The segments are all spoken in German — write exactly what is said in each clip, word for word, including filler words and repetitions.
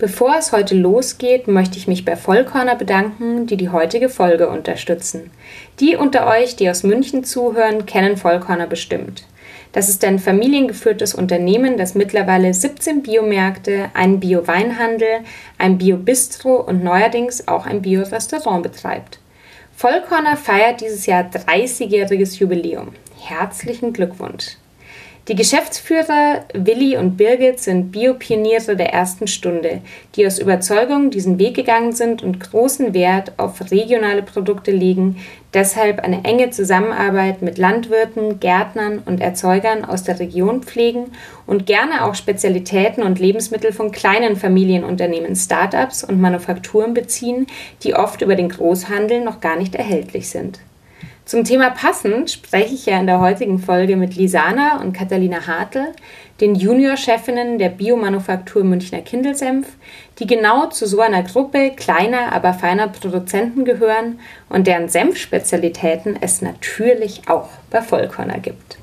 Bevor es heute losgeht, möchte ich mich bei Vollcorner bedanken, die die heutige Folge unterstützen. Die unter euch, die aus München zuhören, kennen Vollcorner bestimmt. Das ist ein familiengeführtes Unternehmen, das mittlerweile siebzehn Biomärkte, einen Bio-Weinhandel, ein Bio-Bistro und neuerdings auch ein Bio-Restaurant betreibt. Vollcorner feiert dieses Jahr dreißigjähriges Jubiläum. Herzlichen Glückwunsch! Die Geschäftsführer Willi und Birgit sind Biopioniere der ersten Stunde, die aus Überzeugung diesen Weg gegangen sind und großen Wert auf regionale Produkte legen, deshalb eine enge Zusammenarbeit mit Landwirten, Gärtnern und Erzeugern aus der Region pflegen und gerne auch Spezialitäten und Lebensmittel von kleinen Familienunternehmen, Start-ups und Manufakturen beziehen, die oft über den Großhandel noch gar nicht erhältlich sind. Zum Thema passend spreche ich ja in der heutigen Folge mit Lisanne und Katharina Hartl, den Juniorchefinnen der Biomanufaktur Münchner Kindl Senf, die genau zu so einer Gruppe kleiner, aber feiner Produzenten gehören und deren Senfspezialitäten es natürlich auch bei Vollcorner gibt.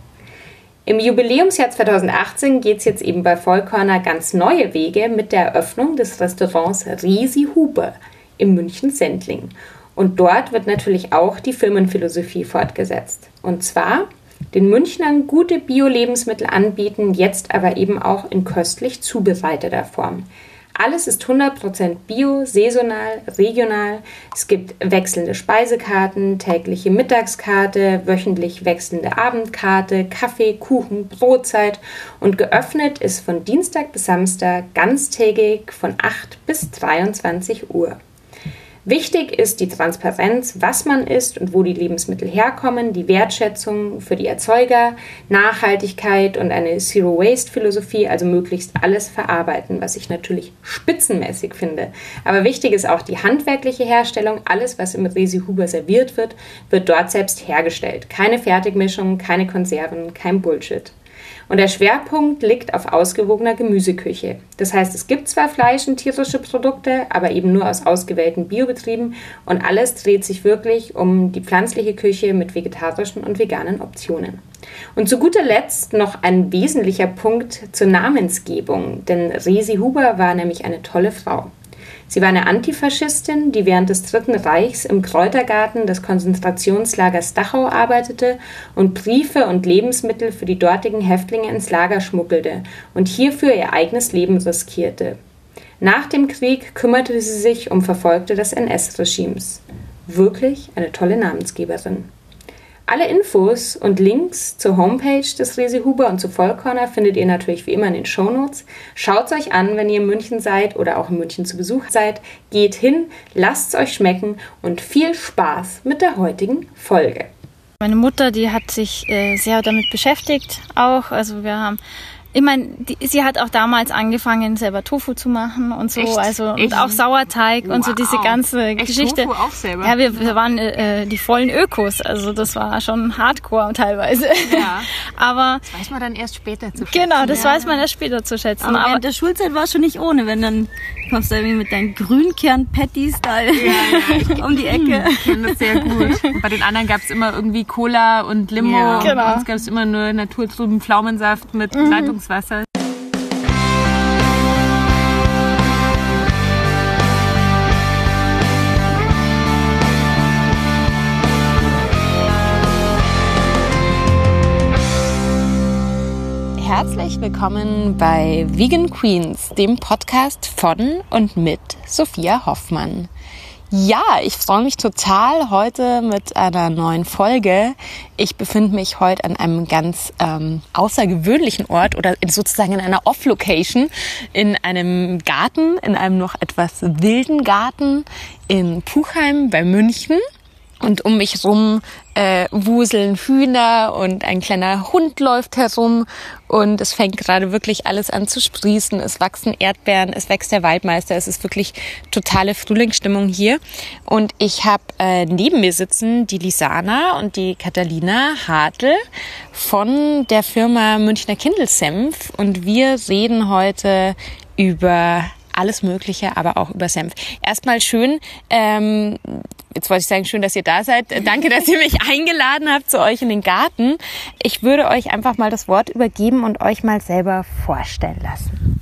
Im Jubiläumsjahr zweitausendachtzehn geht es jetzt eben bei Vollcorner ganz neue Wege mit der Eröffnung des Restaurants Resi Huber im München Sendling. Und dort wird natürlich auch die Firmenphilosophie fortgesetzt. Und zwar den Münchnern gute Bio-Lebensmittel anbieten, jetzt aber eben auch in köstlich zubereiteter Form. Alles ist hundert Prozent bio, saisonal, regional. Es gibt wechselnde Speisekarten, tägliche Mittagskarte, wöchentlich wechselnde Abendkarte, Kaffee, Kuchen, Brotzeit. Und geöffnet ist von Dienstag bis Samstag ganztägig von acht bis dreiundzwanzig Uhr. Wichtig ist die Transparenz, was man isst und wo die Lebensmittel herkommen, die Wertschätzung für die Erzeuger, Nachhaltigkeit und eine Zero-Waste-Philosophie, also möglichst alles verarbeiten, was ich natürlich spitzenmäßig finde. Aber wichtig ist auch die handwerkliche Herstellung. Alles, was im Resi Huber serviert wird, wird dort selbst hergestellt. Keine Fertigmischung, keine Konserven, kein Bullshit. Und der Schwerpunkt liegt auf ausgewogener Gemüseküche. Das heißt, es gibt zwar Fleisch und tierische Produkte, aber eben nur aus ausgewählten Biobetrieben und alles dreht sich wirklich um die pflanzliche Küche mit vegetarischen und veganen Optionen. Und zu guter Letzt noch ein wesentlicher Punkt zur Namensgebung, denn Resi Huber war nämlich eine tolle Frau. Sie war eine Antifaschistin, die während des Dritten Reichs im Kräutergarten des Konzentrationslagers Dachau arbeitete und Briefe und Lebensmittel für die dortigen Häftlinge ins Lager schmuggelte und hierfür ihr eigenes Leben riskierte. Nach dem Krieg kümmerte sie sich um Verfolgte des N S-Regimes. Wirklich eine tolle Namensgeberin. Alle Infos und Links zur Homepage des Resi Huber und zu Vollcorner findet ihr natürlich wie immer in den Shownotes. Schaut es euch an, wenn ihr in München seid oder auch in München zu Besuch seid. Geht hin, lasst es euch schmecken und viel Spaß mit der heutigen Folge. Meine Mutter, die hat sich äh, sehr damit beschäftigt auch. Also wir haben, ich meine, die, sie hat auch damals angefangen, selber Tofu zu machen und so. Echt? Also und Echt? Auch Sauerteig wow. und so diese ganze Echt Geschichte. Tofu auch selber? Ja, wir, wir waren äh, die vollen Ökos. Also das war schon Hardcore teilweise. Ja. Aber das weiß man dann erst später zu schätzen. Genau, das ja. weiß man erst später zu schätzen. Aber, aber während der Schulzeit war es schon nicht ohne, wenn dann kommst du irgendwie mit deinen Grünkern-Patties da ja, ja. um die Ecke. Ich kenne das sehr gut. Und bei den anderen gab es immer irgendwie Cola und Limo. Ja, genau. Und bei uns gab es immer nur naturtrüben Pflaumensaft mit mhm. Leitungs- Wasser. Herzlich willkommen bei Vegan Queens, dem Podcast von und mit Sophia Hoffmann. Ja, ich freue mich total heute mit einer neuen Folge. Ich befinde mich heute an einem ganz ähm, außergewöhnlichen Ort oder sozusagen in einer Off-Location, in einem Garten, in einem noch etwas wilden Garten in Puchheim bei München. Und um mich rum äh, wuseln Hühner und ein kleiner Hund läuft herum und es fängt gerade wirklich alles an zu sprießen. Es wachsen Erdbeeren, es wächst der Waldmeister, es ist wirklich totale Frühlingsstimmung hier. Und ich habe äh, neben mir sitzen die Lisanne und die Katharina Hartl von der Firma Münchner Kindl Senf und wir reden heute über alles Mögliche, aber auch über Senf. Erstmal schön, ähm, jetzt wollte ich sagen, schön, dass ihr da seid. Danke, dass ihr mich eingeladen habt zu euch in den Garten. Ich würde euch einfach mal das Wort übergeben und euch mal selber vorstellen lassen.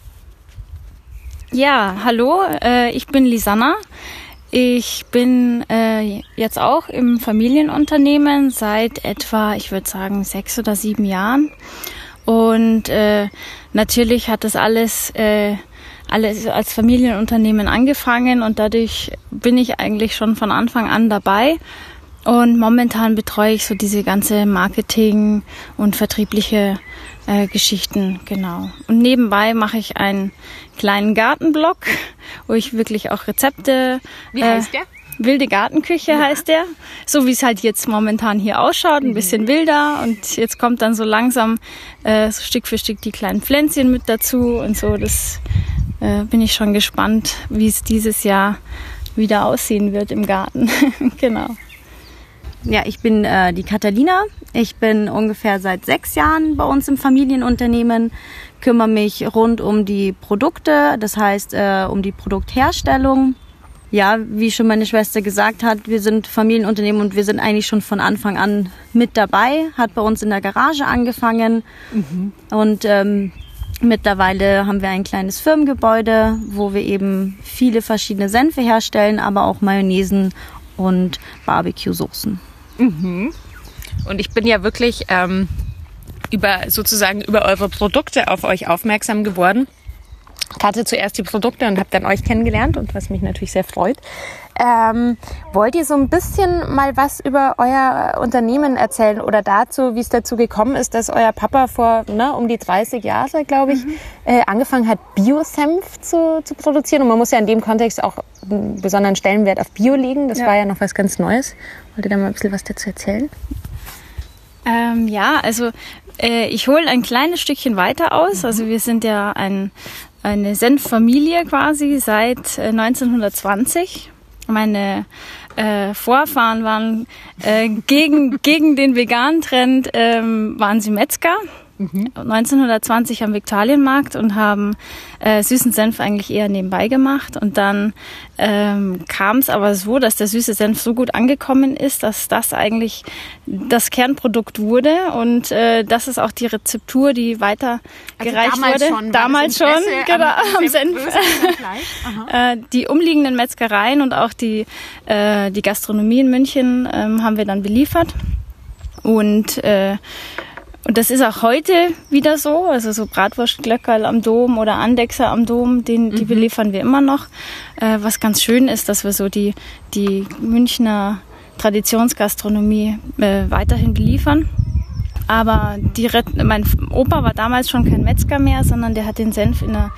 Ja, hallo, äh, ich bin Lisanne. Ich bin äh, jetzt auch im Familienunternehmen seit etwa, ich würde sagen, sechs oder sieben Jahren. Und äh, natürlich hat das alles, äh, alles als Familienunternehmen angefangen und dadurch bin ich eigentlich schon von Anfang an dabei. Und momentan betreue ich so diese ganze Marketing- und vertriebliche äh, Geschichten, genau. Und nebenbei mache ich einen kleinen Gartenblog, wo ich wirklich auch Rezepte... Wie äh, heißt der? Wilde Gartenküche ja. heißt der. So wie es halt jetzt momentan hier ausschaut, ein bisschen wilder. Und jetzt kommt dann so langsam äh, so Stück für Stück die kleinen Pflänzchen mit dazu und so. Das äh, bin ich schon gespannt, wie es dieses Jahr wieder aussehen wird im Garten. Genau. Ja, ich bin äh, die Katharina. Ich bin ungefähr seit sechs Jahren bei uns im Familienunternehmen, kümmere mich rund um die Produkte, das heißt äh, um die Produktherstellung. Ja, wie schon meine Schwester gesagt hat, wir sind Familienunternehmen und wir sind eigentlich schon von Anfang an mit dabei, hat bei uns in der Garage angefangen mhm. und ähm, mittlerweile haben wir ein kleines Firmengebäude, wo wir eben viele verschiedene Senfe herstellen, aber auch Mayonnaisen und Barbecue-Soßen. Mhm. Und ich bin ja wirklich ähm, über sozusagen über eure Produkte auf euch aufmerksam geworden. Ich hatte zuerst die Produkte und habe dann euch kennengelernt, und was mich natürlich sehr freut. Ähm, wollt ihr so ein bisschen mal was über euer Unternehmen erzählen oder dazu, wie es dazu gekommen ist, dass euer Papa vor ne, um die dreißig Jahre, glaube ich, mhm. äh, angefangen hat, Bio-Senf zu, zu produzieren? Und man muss ja in dem Kontext auch einen besonderen Stellenwert auf Bio legen. Das ja. war ja noch was ganz Neues. Wollt ihr da mal ein bisschen was dazu erzählen? Ähm, ja, also äh, ich hole ein kleines Stückchen weiter aus. Mhm. Also wir sind ja ein... eine Senffamilie quasi seit äh, neunzehnhundertzwanzig. Meine äh, Vorfahren waren äh, gegen, gegen den veganen Trend, ähm, waren sie Metzger. Mhm. neunzehnhundertzwanzig am Viktualienmarkt und haben äh, süßen Senf eigentlich eher nebenbei gemacht. Und dann ähm, kam es aber so, dass der süße Senf so gut angekommen ist, dass das eigentlich das Kernprodukt wurde. Und äh, das ist auch die Rezeptur, die weitergereicht also damals wurde. Schon, damals schon, genau, am, am Senf. äh, die umliegenden Metzgereien und auch die, äh, die Gastronomie in München äh, haben wir dann beliefert. Und äh, Und das ist auch heute wieder so, also so Bratwurstglöckerl am Dom oder Andechser am Dom, den, die mhm. beliefern wir immer noch. Äh, was ganz schön ist, dass wir so die, die Münchner Traditionsgastronomie äh, weiterhin beliefern. Aber die, mein Opa war damals schon kein Metzger mehr, sondern der hat den Senf in der,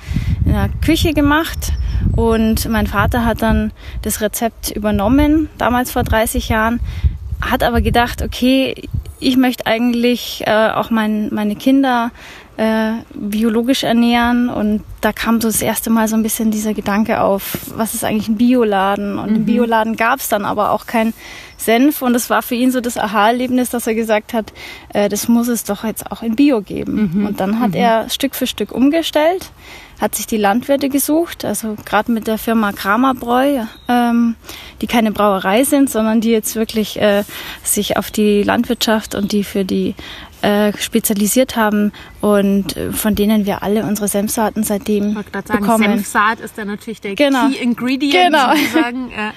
in der Küche gemacht. Und mein Vater hat dann das Rezept übernommen, damals vor dreißig Jahren, hat aber gedacht, okay, ich möchte eigentlich äh, auch mein, meine Kinder äh, biologisch ernähren, und da kam so das erste Mal so ein bisschen dieser Gedanke auf, was ist eigentlich ein Bioladen? Und mhm. im Bioladen gab es dann aber auch keinen Senf, und das war für ihn so das Aha-Erlebnis, dass er gesagt hat, äh, das muss es doch jetzt auch in Bio geben. Mhm. Und dann hat mhm. er Stück für Stück umgestellt, hat sich die Landwirte gesucht, also gerade mit der Firma Kramerbräu, ähm, die keine Brauerei sind, sondern die jetzt wirklich äh, sich auf die Landwirtschaft und die für die äh, spezialisiert haben, und äh, von denen wir alle unsere Senfsaaten seitdem ich wollte grad sagen, bekommen. Senfsaat ist dann natürlich der genau. Key Ingredient genau. sozusagen. Äh.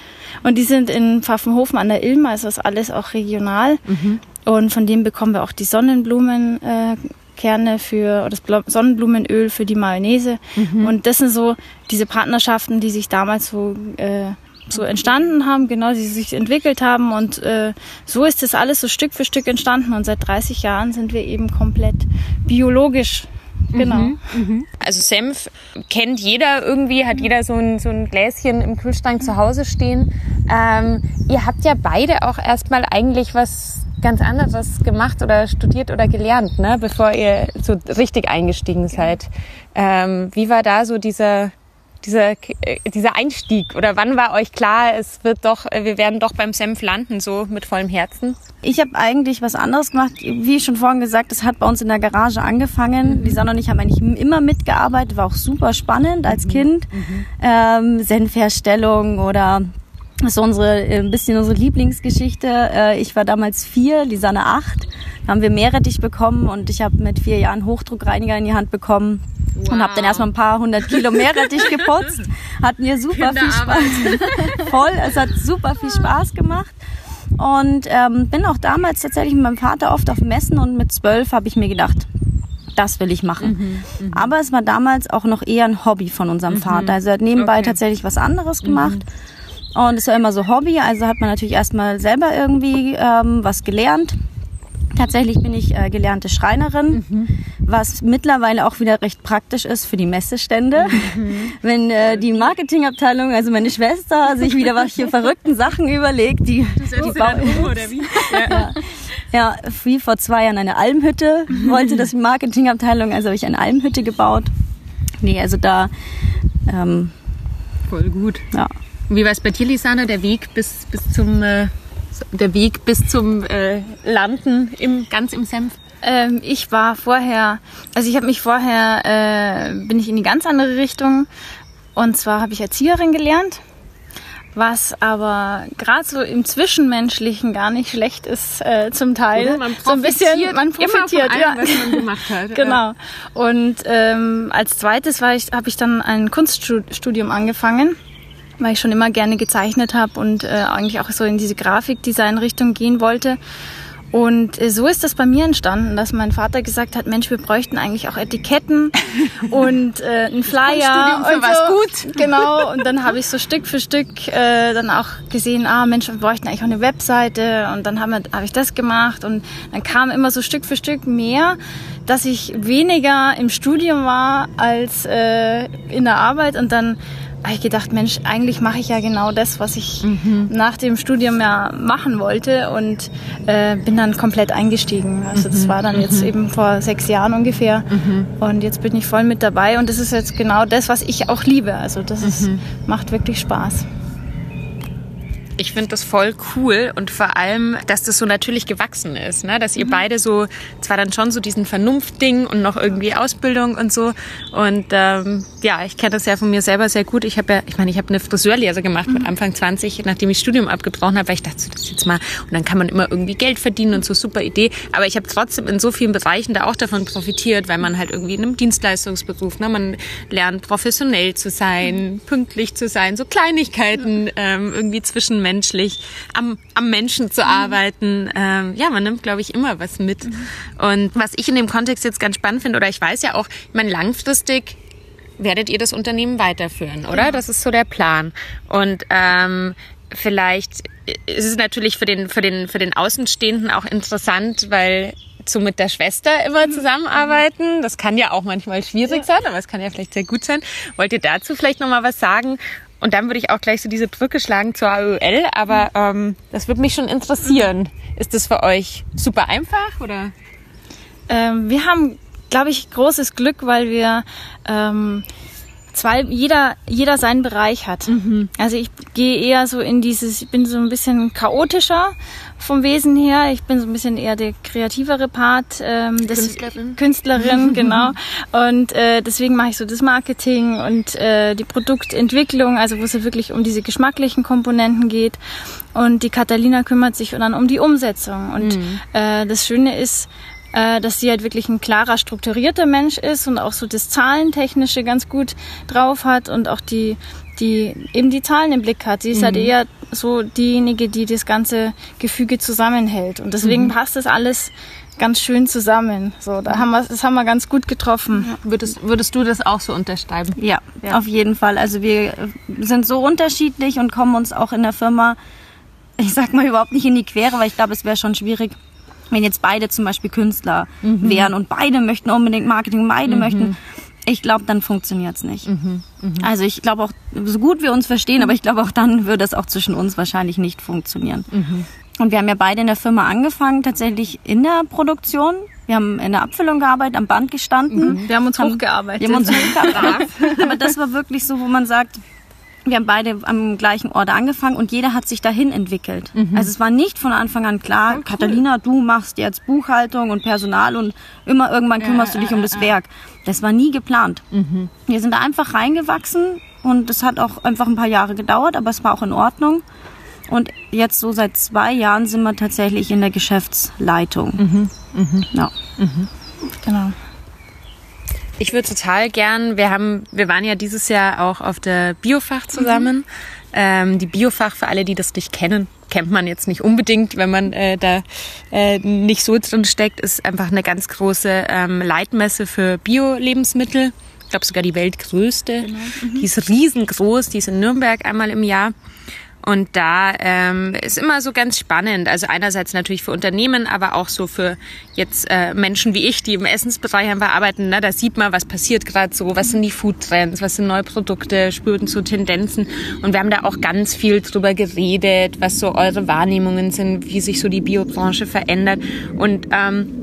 Und die sind in Pfaffenhofen an der Ilm, also ist alles auch regional, mhm. und von dem bekommen wir auch die Sonnenblumen äh, Kerne für das Sonnenblumenöl für die Mayonnaise. Mhm. Und das sind so diese Partnerschaften, die sich damals so, äh, so entstanden haben, genau, die sich entwickelt haben. Und äh, so ist das alles so Stück für Stück entstanden. Und seit dreißig Jahren sind wir eben komplett biologisch. Genau. Mhm. Mhm. Also Senf kennt jeder irgendwie, hat jeder so ein, so ein Gläschen im Kühlschrank zu Hause stehen. Ähm, ihr habt ja beide auch erstmal eigentlich was ganz anderes gemacht oder studiert oder gelernt, ne? Bevor ihr so richtig eingestiegen seid. Ähm, wie war da so dieser, dieser, dieser Einstieg? Oder wann war euch klar, es wird doch, wir werden doch beim Senf landen, so mit vollem Herzen? Ich habe eigentlich was anderes gemacht. Wie schon vorhin gesagt, es hat bei uns in der Garage angefangen. Mhm. Lisanne und ich haben eigentlich immer mitgearbeitet, war auch super spannend als mhm. Kind. Mhm. Ähm, Senfherstellung oder Das ist unsere, ein bisschen unsere Lieblingsgeschichte. Ich war damals vier, Lisanne acht. Da haben wir Meerrettich bekommen und ich habe mit vier Jahren Hochdruckreiniger in die Hand bekommen. Wow. Und habe dann erstmal ein paar hundert Kilo Meerrettich geputzt. Hat mir super viel Spaß. Voll, es hat super viel Spaß gemacht. Und ähm, bin auch damals tatsächlich mit meinem Vater oft auf Messen und mit zwölf habe ich mir gedacht, das will ich machen. Mhm, mh. Aber es war damals auch noch eher ein Hobby von unserem mhm. Vater. Also er hat nebenbei okay. tatsächlich was anderes gemacht. Mhm. Und es war immer so Hobby, also hat man natürlich erstmal selber irgendwie ähm, was gelernt. Tatsächlich bin ich äh, gelernte Schreinerin, mhm. was mittlerweile auch wieder recht praktisch ist für die Messestände. Mhm. Wenn äh, die Marketingabteilung, also meine Schwester, sich wieder was hier verrückten Sachen überlegt, die, die bauen um, oder wie? Ja. Ja. Ja, wie vor zwei Jahren eine Almhütte wollte das die Marketingabteilung, also habe ich eine Almhütte gebaut. Nee, also da ähm, voll gut. Ja. Und wie war es bei dir, Lisanne, der Weg bis, bis zum, äh, der Weg bis zum äh, Landen im, ganz im Senf? Ähm, ich war vorher, also ich habe mich vorher, äh, bin ich in die ganz andere Richtung. Und zwar habe ich Erzieherin gelernt, was aber gerade so im Zwischenmenschlichen gar nicht schlecht ist äh, zum Teil. Ja, man profitiert, so ein bisschen, man profitiert immer von allem, ja. was man gemacht hat. Genau. Ja. Und ähm, als zweites war ich, habe ich dann ein Kunststudium angefangen, weil ich schon immer gerne gezeichnet habe und äh, eigentlich auch so in diese Grafikdesign-Richtung gehen wollte. Und äh, so ist das bei mir entstanden, dass mein Vater gesagt hat, Mensch, wir bräuchten eigentlich auch Etiketten und äh, einen Flyer. Und für was gut. Genau, und dann habe ich so Stück für Stück äh, dann auch gesehen, ah Mensch, wir bräuchten eigentlich auch eine Webseite. Und dann habe hab ich das gemacht und dann kam immer so Stück für Stück mehr, dass ich weniger im Studium war als äh, in der Arbeit. Und dann habe ich gedacht, Mensch, eigentlich mache ich ja genau das, was ich mhm. nach dem Studium ja machen wollte und äh, bin dann komplett eingestiegen. Also das war dann mhm. jetzt eben vor sechs Jahren ungefähr mhm. und jetzt bin ich voll mit dabei und das ist jetzt genau das, was ich auch liebe. Also das mhm. ist, macht wirklich Spaß. Ich finde das voll cool und vor allem, dass das so natürlich gewachsen ist, ne? Dass ihr mhm. beide so, zwar dann schon so diesen Vernunftding und noch irgendwie Ausbildung und so und ähm, ja, ich kenne das ja von mir selber sehr gut. Ich habe ja, ich meine, ich habe eine Friseurlehre gemacht mhm. mit Anfang zwanzig, nachdem ich Studium abgebrochen habe, weil ich dachte, so, das jetzt mal und dann kann man immer irgendwie Geld verdienen und so, super Idee, aber ich habe trotzdem in so vielen Bereichen da auch davon profitiert, weil man halt irgendwie in einem Dienstleistungsberuf, ne? Man lernt professionell zu sein, mhm. pünktlich zu sein, so Kleinigkeiten, mhm. ähm, irgendwie zwischen menschlich, am, am Menschen zu arbeiten. Ähm, ja, man nimmt, glaube ich, immer was mit. Mhm. Und was ich in dem Kontext jetzt ganz spannend finde, oder ich weiß ja auch, ich meine, langfristig werdet ihr das Unternehmen weiterführen, oder? Ja. Das ist so der Plan. Und ähm, vielleicht ist es natürlich für den, für den, für den Außenstehenden auch interessant, weil so mit der Schwester immer zusammenarbeiten, das kann ja auch manchmal schwierig ja. sein, aber es kann ja vielleicht sehr gut sein. Wollt ihr dazu vielleicht nochmal was sagen? Und dann würde ich auch gleich so diese Brücke schlagen zur AöL, aber ähm, das würde mich schon interessieren. Ist das für euch super einfach, oder? Ähm, wir haben, glaube ich, großes Glück, weil wir ähm, zwei, jeder, jeder seinen Bereich hat. Mhm. Also ich gehe eher so in dieses, ich bin so ein bisschen chaotischer vom Wesen her. Ich bin so ein bisschen eher der kreativere Part. Ähm, des Künstlerin. Künstlerin, genau. Und äh, deswegen mache ich so das Marketing und äh, die Produktentwicklung, also wo es ja wirklich um diese geschmacklichen Komponenten geht. Und die Katharina kümmert sich dann um die Umsetzung. Und mhm. äh, das Schöne ist, dass sie halt wirklich ein klarer, strukturierter Mensch ist und auch so das Zahlentechnische ganz gut drauf hat und auch die, die eben die Zahlen im Blick hat. Sie ist mhm. halt eher so diejenige, die das ganze Gefüge zusammenhält. Und deswegen mhm. passt das alles ganz schön zusammen. So, da haben wir, das haben wir ganz gut getroffen. Ja. Würdest, würdest du das auch so unterschreiben? Ja, ja, auf jeden Fall. Also wir sind so unterschiedlich und kommen uns auch in der Firma, ich sag mal, überhaupt nicht in die Quere, weil ich glaube, es wäre schon schwierig, wenn jetzt beide zum Beispiel Künstler mhm. wären und beide möchten unbedingt Marketing, beide mhm. möchten, ich glaube, dann funktioniert es nicht. Mhm. Mhm. Also ich glaube auch, so gut wir uns verstehen, aber ich glaube auch dann würde es auch zwischen uns wahrscheinlich nicht funktionieren. Mhm. Und wir haben ja beide in der Firma angefangen, tatsächlich in der Produktion. Wir haben in der Abfüllung gearbeitet, am Band gestanden. Mhm. Wir haben uns haben, hochgearbeitet. Wir haben uns hochgearbeitet. Aber das war wirklich so, wo man sagt, wir haben beide am gleichen Ort angefangen und jeder hat sich dahin entwickelt. Mhm. Also es war nicht von Anfang an klar, oh, cool. Katharina, du machst jetzt Buchhaltung und Personal und immer irgendwann kümmerst ja, du dich ja, um das ja. Werk. Das war nie geplant. Mhm. Wir sind da einfach reingewachsen Und es hat auch einfach ein paar Jahre gedauert, aber es war auch in Ordnung. Und jetzt so seit zwei Jahren sind wir tatsächlich in der Geschäftsleitung. Mhm, mhm. Ja. Mhm. Genau. Ich würde total gern, wir haben, wir waren ja dieses Jahr auch auf der Biofach zusammen. Mhm. Ähm, die Biofach, für alle, die das nicht kennen, kennt man jetzt nicht unbedingt, wenn man äh, da äh, nicht so drin steckt, ist einfach eine ganz große ähm, Leitmesse für Bio-Lebensmittel. Ich glaube sogar die weltgrößte. Genau. Mhm. Die ist riesengroß, die ist in Nürnberg einmal im Jahr. Und da ähm, ist immer so ganz spannend, also einerseits natürlich für Unternehmen, aber auch so für jetzt äh, Menschen wie ich, die im Essensbereich einfach arbeiten, ne? Da sieht man, was passiert gerade so, was sind die Foodtrends, was sind neue Produkte, spüren so Tendenzen, und wir haben da auch ganz viel drüber geredet, was so eure Wahrnehmungen sind, wie sich so die Biobranche verändert, und ähm,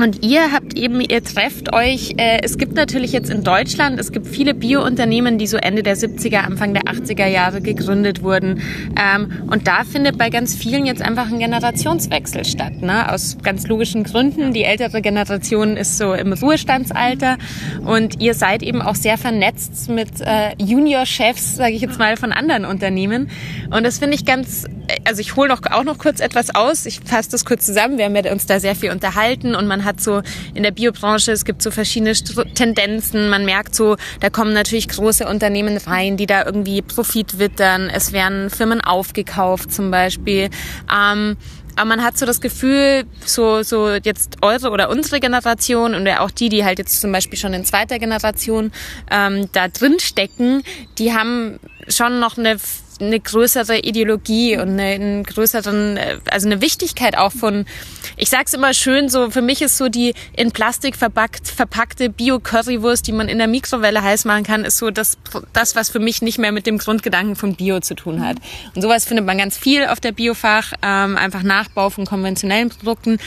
Und ihr habt eben, ihr trefft euch, äh, es gibt natürlich jetzt in Deutschland, es gibt viele Bio-Unternehmen, die so Ende der siebziger, Anfang der achtziger Jahre gegründet wurden. Ähm, und da findet bei ganz vielen jetzt einfach ein Generationswechsel statt, ne? Aus ganz logischen Gründen. Die ältere Generation ist so im Ruhestandsalter. Und ihr seid eben auch sehr vernetzt mit äh, Junior-Chefs, sage ich jetzt mal, von anderen Unternehmen. Und das finde ich ganz, also ich hole noch, auch noch kurz etwas aus. Ich fasse das kurz zusammen. Wir haben ja uns da sehr viel unterhalten, und man hat hat so in der Biobranche, es gibt so verschiedene Tendenzen, man merkt so, da kommen natürlich große Unternehmen rein, die da irgendwie Profit wittern, es werden Firmen aufgekauft zum Beispiel, ähm, aber man hat so das Gefühl, so, so jetzt eure oder unsere Generation und auch die, die halt jetzt zum Beispiel schon in zweiter Generation ähm, da drin stecken, die haben schon noch eine eine größere Ideologie und eine, einen größeren, also eine Wichtigkeit auch von, ich sag's immer schön so, für mich ist so die in Plastik verpackt, verpackte Bio-Currywurst, die man in der Mikrowelle heiß machen kann, ist so das, das, was für mich nicht mehr mit dem Grundgedanken von Bio zu tun hat. Und sowas findet man ganz viel auf der Biofach, ähm, einfach Nachbau von konventionellen Produkten,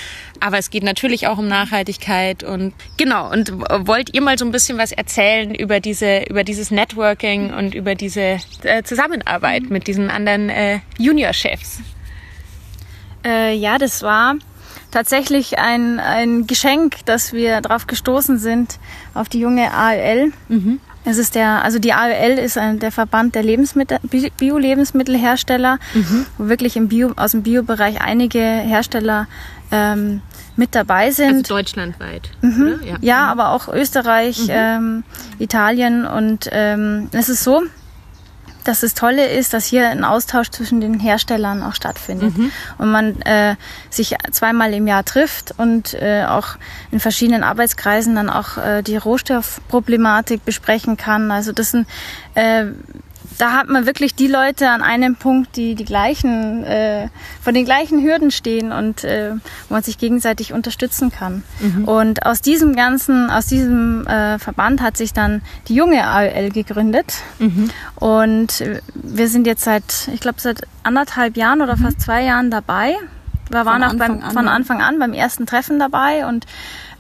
aber es geht natürlich auch um Nachhaltigkeit und genau, und wollt ihr mal so ein bisschen was erzählen über diese, über dieses Networking und über diese äh, Zusammenarbeit mit diesen anderen äh, Junior-Chefs? Äh, ja, das war tatsächlich ein, ein Geschenk, dass wir darauf gestoßen sind, auf die junge AöL. Mhm. Es ist der, also die AöL ist ein, der Verband der Lebensmittel, Bio-Lebensmittelhersteller, mhm. wo wirklich im Bio, aus dem Bio-Bereich einige Hersteller ähm, mit dabei sind. Also deutschlandweit, mhm. oder? Ja. ja, aber auch Österreich, mhm. ähm, Italien, und ähm, es ist so, dass das Tolle ist, dass hier ein Austausch zwischen den Herstellern auch stattfindet. Mhm. Und man äh, sich zweimal im Jahr trifft und äh, auch in verschiedenen Arbeitskreisen dann auch äh, die Rohstoffproblematik besprechen kann. Also das sind, äh, da hat man wirklich die Leute an einem Punkt, die die gleichen, äh, vor den gleichen Hürden stehen und äh, wo man sich gegenseitig unterstützen kann. Mhm. Und aus diesem ganzen, aus diesem äh, Verband hat sich dann die junge AöL gegründet. Mhm. Und wir sind jetzt seit, ich glaube, seit anderthalb Jahren oder mhm. fast zwei Jahren dabei. Wir waren auch beim, von Anfang an beim ersten Treffen dabei, und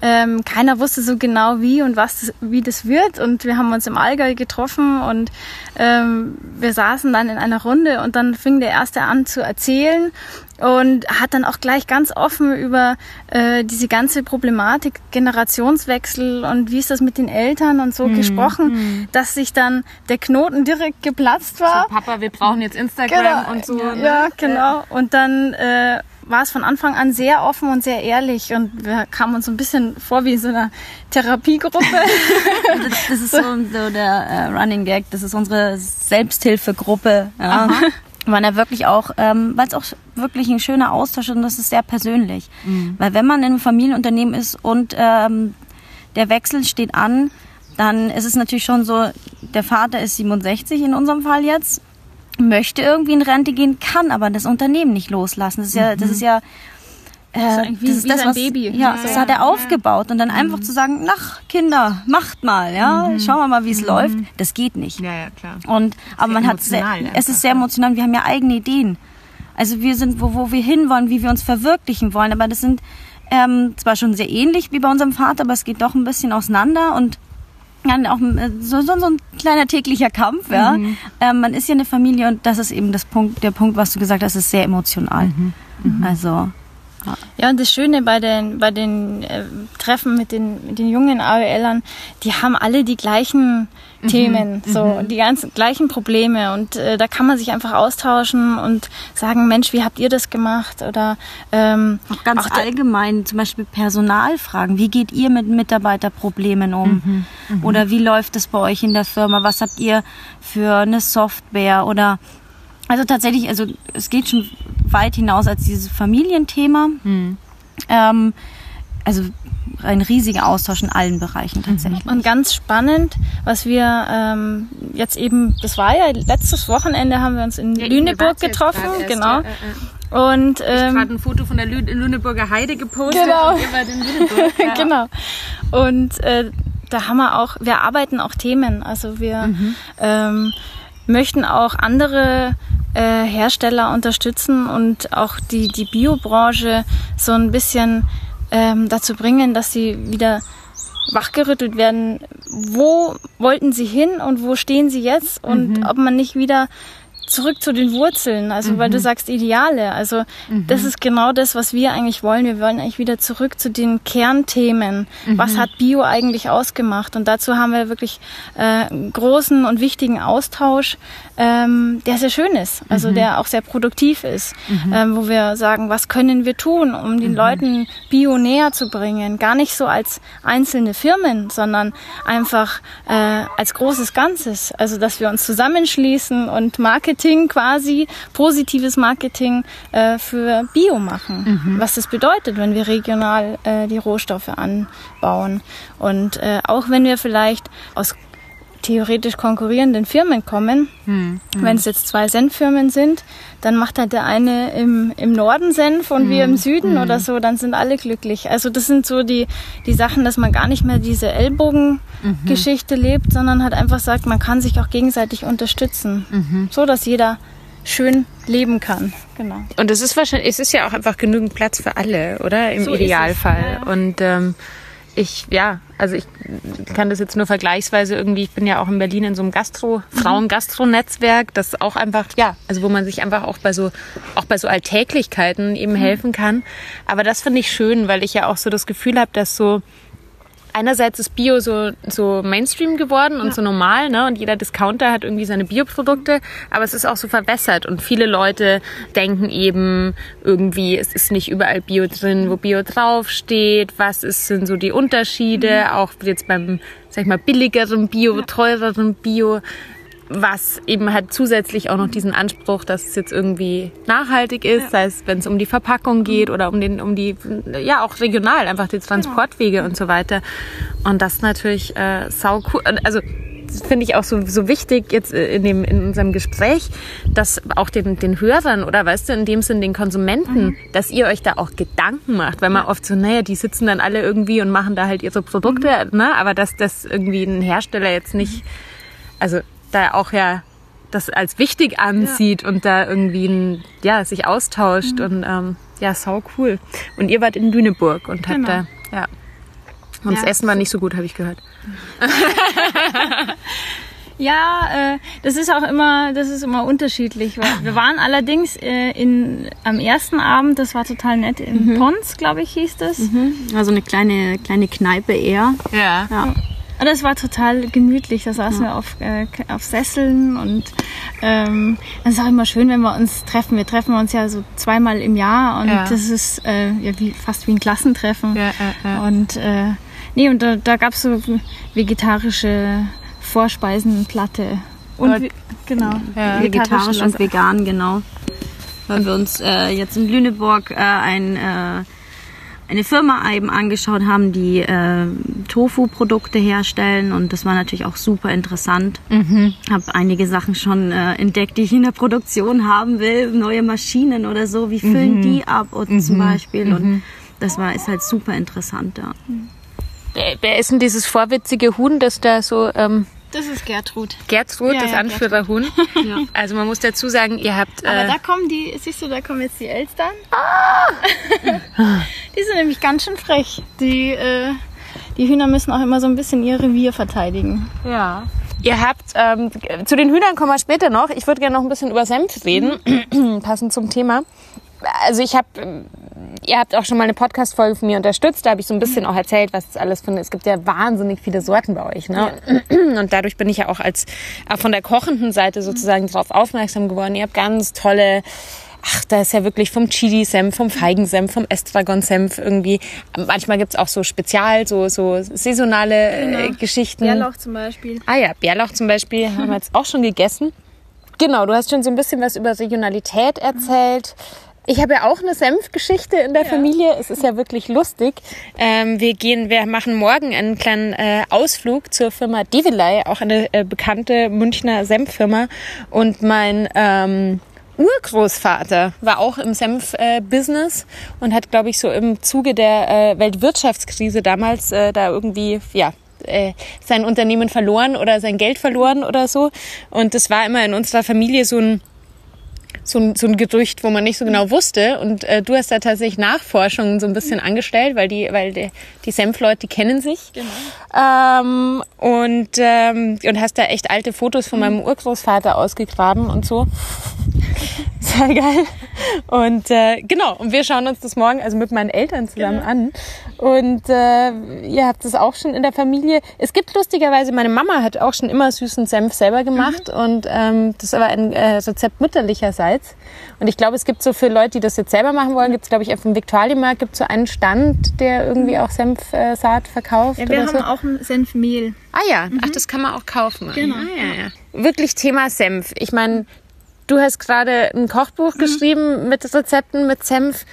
ähm, keiner wusste so genau wie und was das, wie das wird, und wir haben uns im Allgäu getroffen, und ähm, wir saßen dann in einer Runde, und dann fing der Erste an zu erzählen und hat dann auch gleich ganz offen über äh, diese ganze Problematik, Generationswechsel und wie ist das mit den Eltern und so mhm. gesprochen, dass sich dann der Knoten direkt geplatzt war. So, Papa, wir brauchen jetzt Instagram genau. und so. Ja, ne? ja genau. Und dann äh, war es von Anfang an sehr offen und sehr ehrlich, und wir kamen uns so ein bisschen vor wie in so einer Therapiegruppe. das, das ist so, so der uh, Running Gag, das ist unsere Selbsthilfegruppe. Ja. Weil da wirklich auch, ähm, weil es auch wirklich ein schöner Austausch ist, und das ist sehr persönlich. Mhm. Weil wenn man in einem Familienunternehmen ist und ähm, der Wechsel steht an, dann ist es natürlich schon so, der Vater ist siebenundsechzig in unserem Fall jetzt, möchte irgendwie in Rente gehen, kann aber das Unternehmen nicht loslassen. Das ist ja, das ist ja, äh, das ist wie das, was, Baby. Ja, ja, das hat er aufgebaut, und dann einfach mhm. zu sagen, ach Kinder, macht mal, ja, mhm. schauen wir mal, wie es mhm. läuft. Das geht nicht. Ja, ja, klar. Und aber man hat, sehr, es ist sehr emotional. Wir haben ja eigene Ideen. Also wir sind, wo, wo wir hinwollen, wie wir uns verwirklichen wollen. Aber das sind ähm, zwar schon sehr ähnlich wie bei unserem Vater, aber es geht doch ein bisschen auseinander, und dann auch so, so, so ein kleiner täglicher Kampf, ja. Mhm. Ähm, man ist ja eine Familie, und das ist eben das Punkt, der Punkt, was du gesagt hast, ist sehr emotional. Mhm. Mhm. Also Ja, und das Schöne bei den, bei den äh, Treffen mit den, mit den jungen AöLern, die haben alle die gleichen mhm. Themen, so mhm. die ganzen gleichen Probleme. Und äh, da kann man sich einfach austauschen und sagen, Mensch, wie habt ihr das gemacht? Oder ähm, auch ganz auch allgemein, zum Beispiel Personalfragen. Wie geht ihr mit Mitarbeiterproblemen um? Mhm. Mhm. Oder wie läuft es bei euch in der Firma? Was habt ihr für eine Software? Oder also tatsächlich, also es geht schon weit hinaus als dieses Familienthema. Mhm. Ähm, also ein riesiger Austausch in allen Bereichen tatsächlich. Und ganz spannend, was wir ähm, jetzt eben, das war ja letztes Wochenende, haben wir uns in ja, Lüneburg getroffen, genau. Erst, ja, ja. Und ähm, ich habe gerade ein Foto von der Lü Lüneburger Heide gepostet. Genau. Und ihr wart in Lüneburg, ja. Genau. Und äh, da haben wir auch, wir arbeiten auch Themen. Also wir mhm. ähm, möchten auch andere äh, Hersteller unterstützen und auch die, die Biobranche so ein bisschen ähm, dazu bringen, dass sie wieder wachgerüttelt werden. Wo wollten sie hin und wo stehen sie jetzt? Und mhm. ob man nicht wieder zurück zu den Wurzeln, also mhm. weil du sagst Ideale. Also mhm. das ist genau das, was wir eigentlich wollen. Wir wollen eigentlich wieder zurück zu den Kernthemen. Mhm. Was hat Bio eigentlich ausgemacht? Und dazu haben wir wirklich äh, einen großen und wichtigen Austausch, ähm, der sehr schön ist, also mhm. der auch sehr produktiv ist, mhm. ähm, wo wir sagen, was können wir tun, um den mhm. Leuten Bio näher zu bringen? Gar nicht so als einzelne Firmen, sondern einfach äh, als großes Ganzes. Also dass wir uns zusammenschließen und Marketing quasi, positives Marketing äh, für Bio machen. Mhm. Was das bedeutet, wenn wir regional äh, die Rohstoffe anbauen. Und äh, auch wenn wir vielleicht aus theoretisch konkurrierenden Firmen kommen, mhm. wenn es jetzt zwei Senffirmen sind, dann macht halt der eine im, im Norden Senf und mhm. wir im Süden mhm. oder so, dann sind alle glücklich. Also das sind so die, die Sachen, dass man gar nicht mehr diese Ellbogen Geschichte mhm. lebt, sondern hat einfach sagt, man kann sich auch gegenseitig unterstützen, mhm. so dass jeder schön leben kann. Genau. Und es ist wahrscheinlich, es ist ja auch einfach genügend Platz für alle, oder? Im so Idealfall. Ist es, ja. Und ähm, ich, ja, also ich kann das jetzt nur vergleichsweise irgendwie. Ich bin ja auch in Berlin in so einem Gastro, Frauen-Gastro-Netzwerk, das auch einfach, ja, also wo man sich einfach auch bei so, auch bei so Alltäglichkeiten eben mhm. helfen kann. Aber das finde ich schön, weil ich ja auch so das Gefühl habe, dass so einerseits ist Bio so, so Mainstream geworden und ja. so normal, ne? Und jeder Discounter hat irgendwie seine Bioprodukte, aber es ist auch so verwässert und viele Leute denken eben irgendwie, es ist nicht überall Bio drin, wo Bio draufsteht, was ist, sind so die Unterschiede, mhm. auch jetzt beim, sag ich mal, billigeren Bio, ja. teureren Bio, was eben halt zusätzlich auch noch diesen Anspruch, dass es jetzt irgendwie nachhaltig ist, ja. sei es, wenn es um die Verpackung geht oder um den, um die, ja auch regional, einfach die Transportwege genau. und so weiter. Und das natürlich äh, sau cool, also finde ich auch so, so wichtig jetzt in, dem, in unserem Gespräch, dass auch den, den Hörern oder weißt du, in dem Sinn den Konsumenten, mhm. dass ihr euch da auch Gedanken macht, weil man ja. oft so, naja, die sitzen dann alle irgendwie und machen da halt ihre Produkte, mhm. ne? Aber dass das irgendwie ein Hersteller jetzt nicht, also da auch ja das als wichtig ansieht ja. und da irgendwie ein, ja, sich austauscht mhm. und ähm, ja, sau cool. Und ihr wart in Lüneburg und habt genau. da, ja. Und ja, das Essen war nicht so gut, habe ich gehört. Ja, äh, das ist auch immer, das ist immer unterschiedlich. Wir waren allerdings äh, in, am ersten Abend, das war total nett, in mhm. Pons, glaube ich, hieß das. Mhm. Also eine kleine, kleine Kneipe eher. Ja. ja. Und das war total gemütlich, da saßen ja. wir auf, äh, auf Sesseln und ähm, das ist auch immer schön, wenn wir uns treffen. Wir treffen uns ja so zweimal im Jahr und ja. das ist äh, ja, wie, fast wie ein Klassentreffen. Ja, ja, ja. Und, äh, nee, und da, da gab es so vegetarische Vorspeisenplatte. Und, und, genau, ja. vegetarisch und vegan, genau. Weil wir uns äh, jetzt in Lüneburg äh, ein... Äh, eine Firma eben angeschaut haben, die äh, Tofu-Produkte herstellen und das war natürlich auch super interessant. Mhm. Habe einige Sachen schon äh, entdeckt, die ich in der Produktion haben will, neue Maschinen oder so, wie füllen mhm. die ab und mhm. zum Beispiel mhm. und das war ist halt super interessant da. Ja. Wer ist denn dieses vorwitzige Huhn, das da so... Ähm Das ist Gertrud. Gertrud, ja, das ja, Anführerhuhn. Ja. Also man muss dazu sagen, ihr habt... Äh Aber da kommen die, siehst du, da kommen jetzt die Elstern. Ah! Die sind nämlich ganz schön frech. Die, äh, die Hühner müssen auch immer so ein bisschen ihr Revier verteidigen. Ja. Ihr habt, ähm, zu den Hühnern kommen wir später noch. Ich würde gerne noch ein bisschen über Senf reden, mhm. passend zum Thema. Also ich habe Ihr habt auch schon mal eine Podcast-Folge von mir unterstützt. Da habe ich so ein bisschen auch erzählt, was das alles finde. Es gibt ja wahnsinnig viele Sorten bei euch, ne? Ja. Und dadurch bin ich ja auch als von der kochenden Seite sozusagen drauf aufmerksam geworden. Ihr habt ganz tolle... Ach, da ist ja wirklich vom Chili-Senf, vom Feigensenf, vom Estragon-Senf irgendwie. Manchmal gibt's auch so Spezial, so, so saisonale genau. äh, Geschichten. Bärlauch zum Beispiel. Ah ja, Bärlauch zum Beispiel haben wir jetzt auch schon gegessen. Genau, du hast schon so ein bisschen was über Regionalität erzählt. Ich habe ja auch eine Senfgeschichte in der ja. Familie. Es ist ja wirklich lustig. Ähm, wir gehen, wir machen morgen einen kleinen äh, Ausflug zur Firma Develey, auch eine äh, bekannte Münchner Senffirma. Und mein... Ähm, Urgroßvater war auch im Senf-Business äh, und hat, glaube ich, so im Zuge der äh, Weltwirtschaftskrise damals äh, da irgendwie, ja, äh, sein Unternehmen verloren oder sein Geld verloren oder so. Und das war immer in unserer Familie so ein So ein, so ein Gerücht, wo man nicht so genau wusste. Und äh, du hast da tatsächlich Nachforschungen so ein bisschen angestellt, weil die, weil die, die Senfleute, die kennen sich. Genau. Ähm, und, ähm, und hast da echt alte Fotos von meinem Urgroßvater ausgegraben und so. Sehr geil. Und äh, genau, und wir schauen uns das morgen also mit meinen Eltern zusammen genau. an. Und äh, ihr habt das auch schon in der Familie. Es gibt lustigerweise, meine Mama hat auch schon immer süßen Senf selber gemacht. Mhm. Und ähm, das ist aber ein äh, Rezept mütterlicherseits. Und ich glaube, es gibt so für Leute, die das jetzt selber machen wollen, gibt es, glaube ich, auf dem Viktualienmarkt gibt es so einen Stand, der irgendwie auch Senfsaat äh, verkauft. Ja, wir oder haben so. Auch ein Senfmehl. Ah ja, mhm. Ach, das kann man auch kaufen. Genau. Ah, ja, ja. Wirklich Thema Senf. Ich meine, du hast gerade ein Kochbuch mhm. geschrieben mit Rezepten, mit Senf.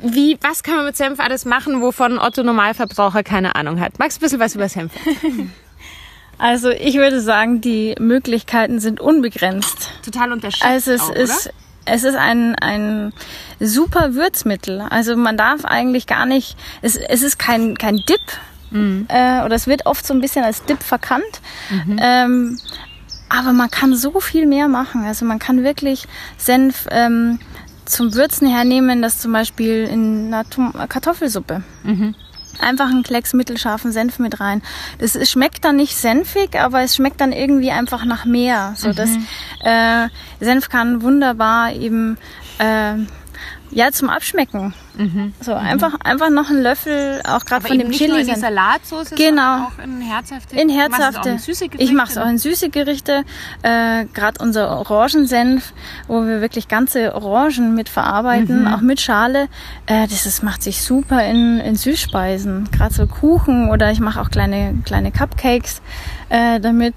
Wie, was kann man mit Senf alles machen, wovon Otto Normalverbraucher keine Ahnung hat? Magst du ein bisschen was über Senf? Also ich würde sagen, die Möglichkeiten sind unbegrenzt. Total unterschiedlich. Also es auch, ist oder? Es ist ein ein super Würzmittel. Also man darf eigentlich gar nicht. Es es ist kein kein Dip mhm. äh, oder es wird oft so ein bisschen als Dip verkannt. Mhm. Ähm, aber man kann so viel mehr machen. Also man kann wirklich Senf ähm, zum Würzen hernehmen, das zum Beispiel in einer Tom- Kartoffelsuppe. Mhm. Einfach einen Klecks mittelscharfen Senf mit rein. Das ist, schmeckt dann nicht senfig, aber es schmeckt dann irgendwie einfach nach mehr. So, mhm. dass, äh, Senf kann wunderbar eben äh, ja zum Abschmecken. Mhm. So einfach, einfach noch einen Löffel, auch gerade von dem Chili. Nicht nur in Salatsauce, genau. Auch in Herzhafte. In Herzhafte. Ich mache es auch in süße Gerichte. Äh, gerade unser Orangensenf, wo wir wirklich ganze Orangen mit verarbeiten, mhm. auch mit Schale. Äh, das ist, macht sich super in, in Süßspeisen. Gerade so Kuchen oder ich mache auch kleine, kleine Cupcakes äh, damit.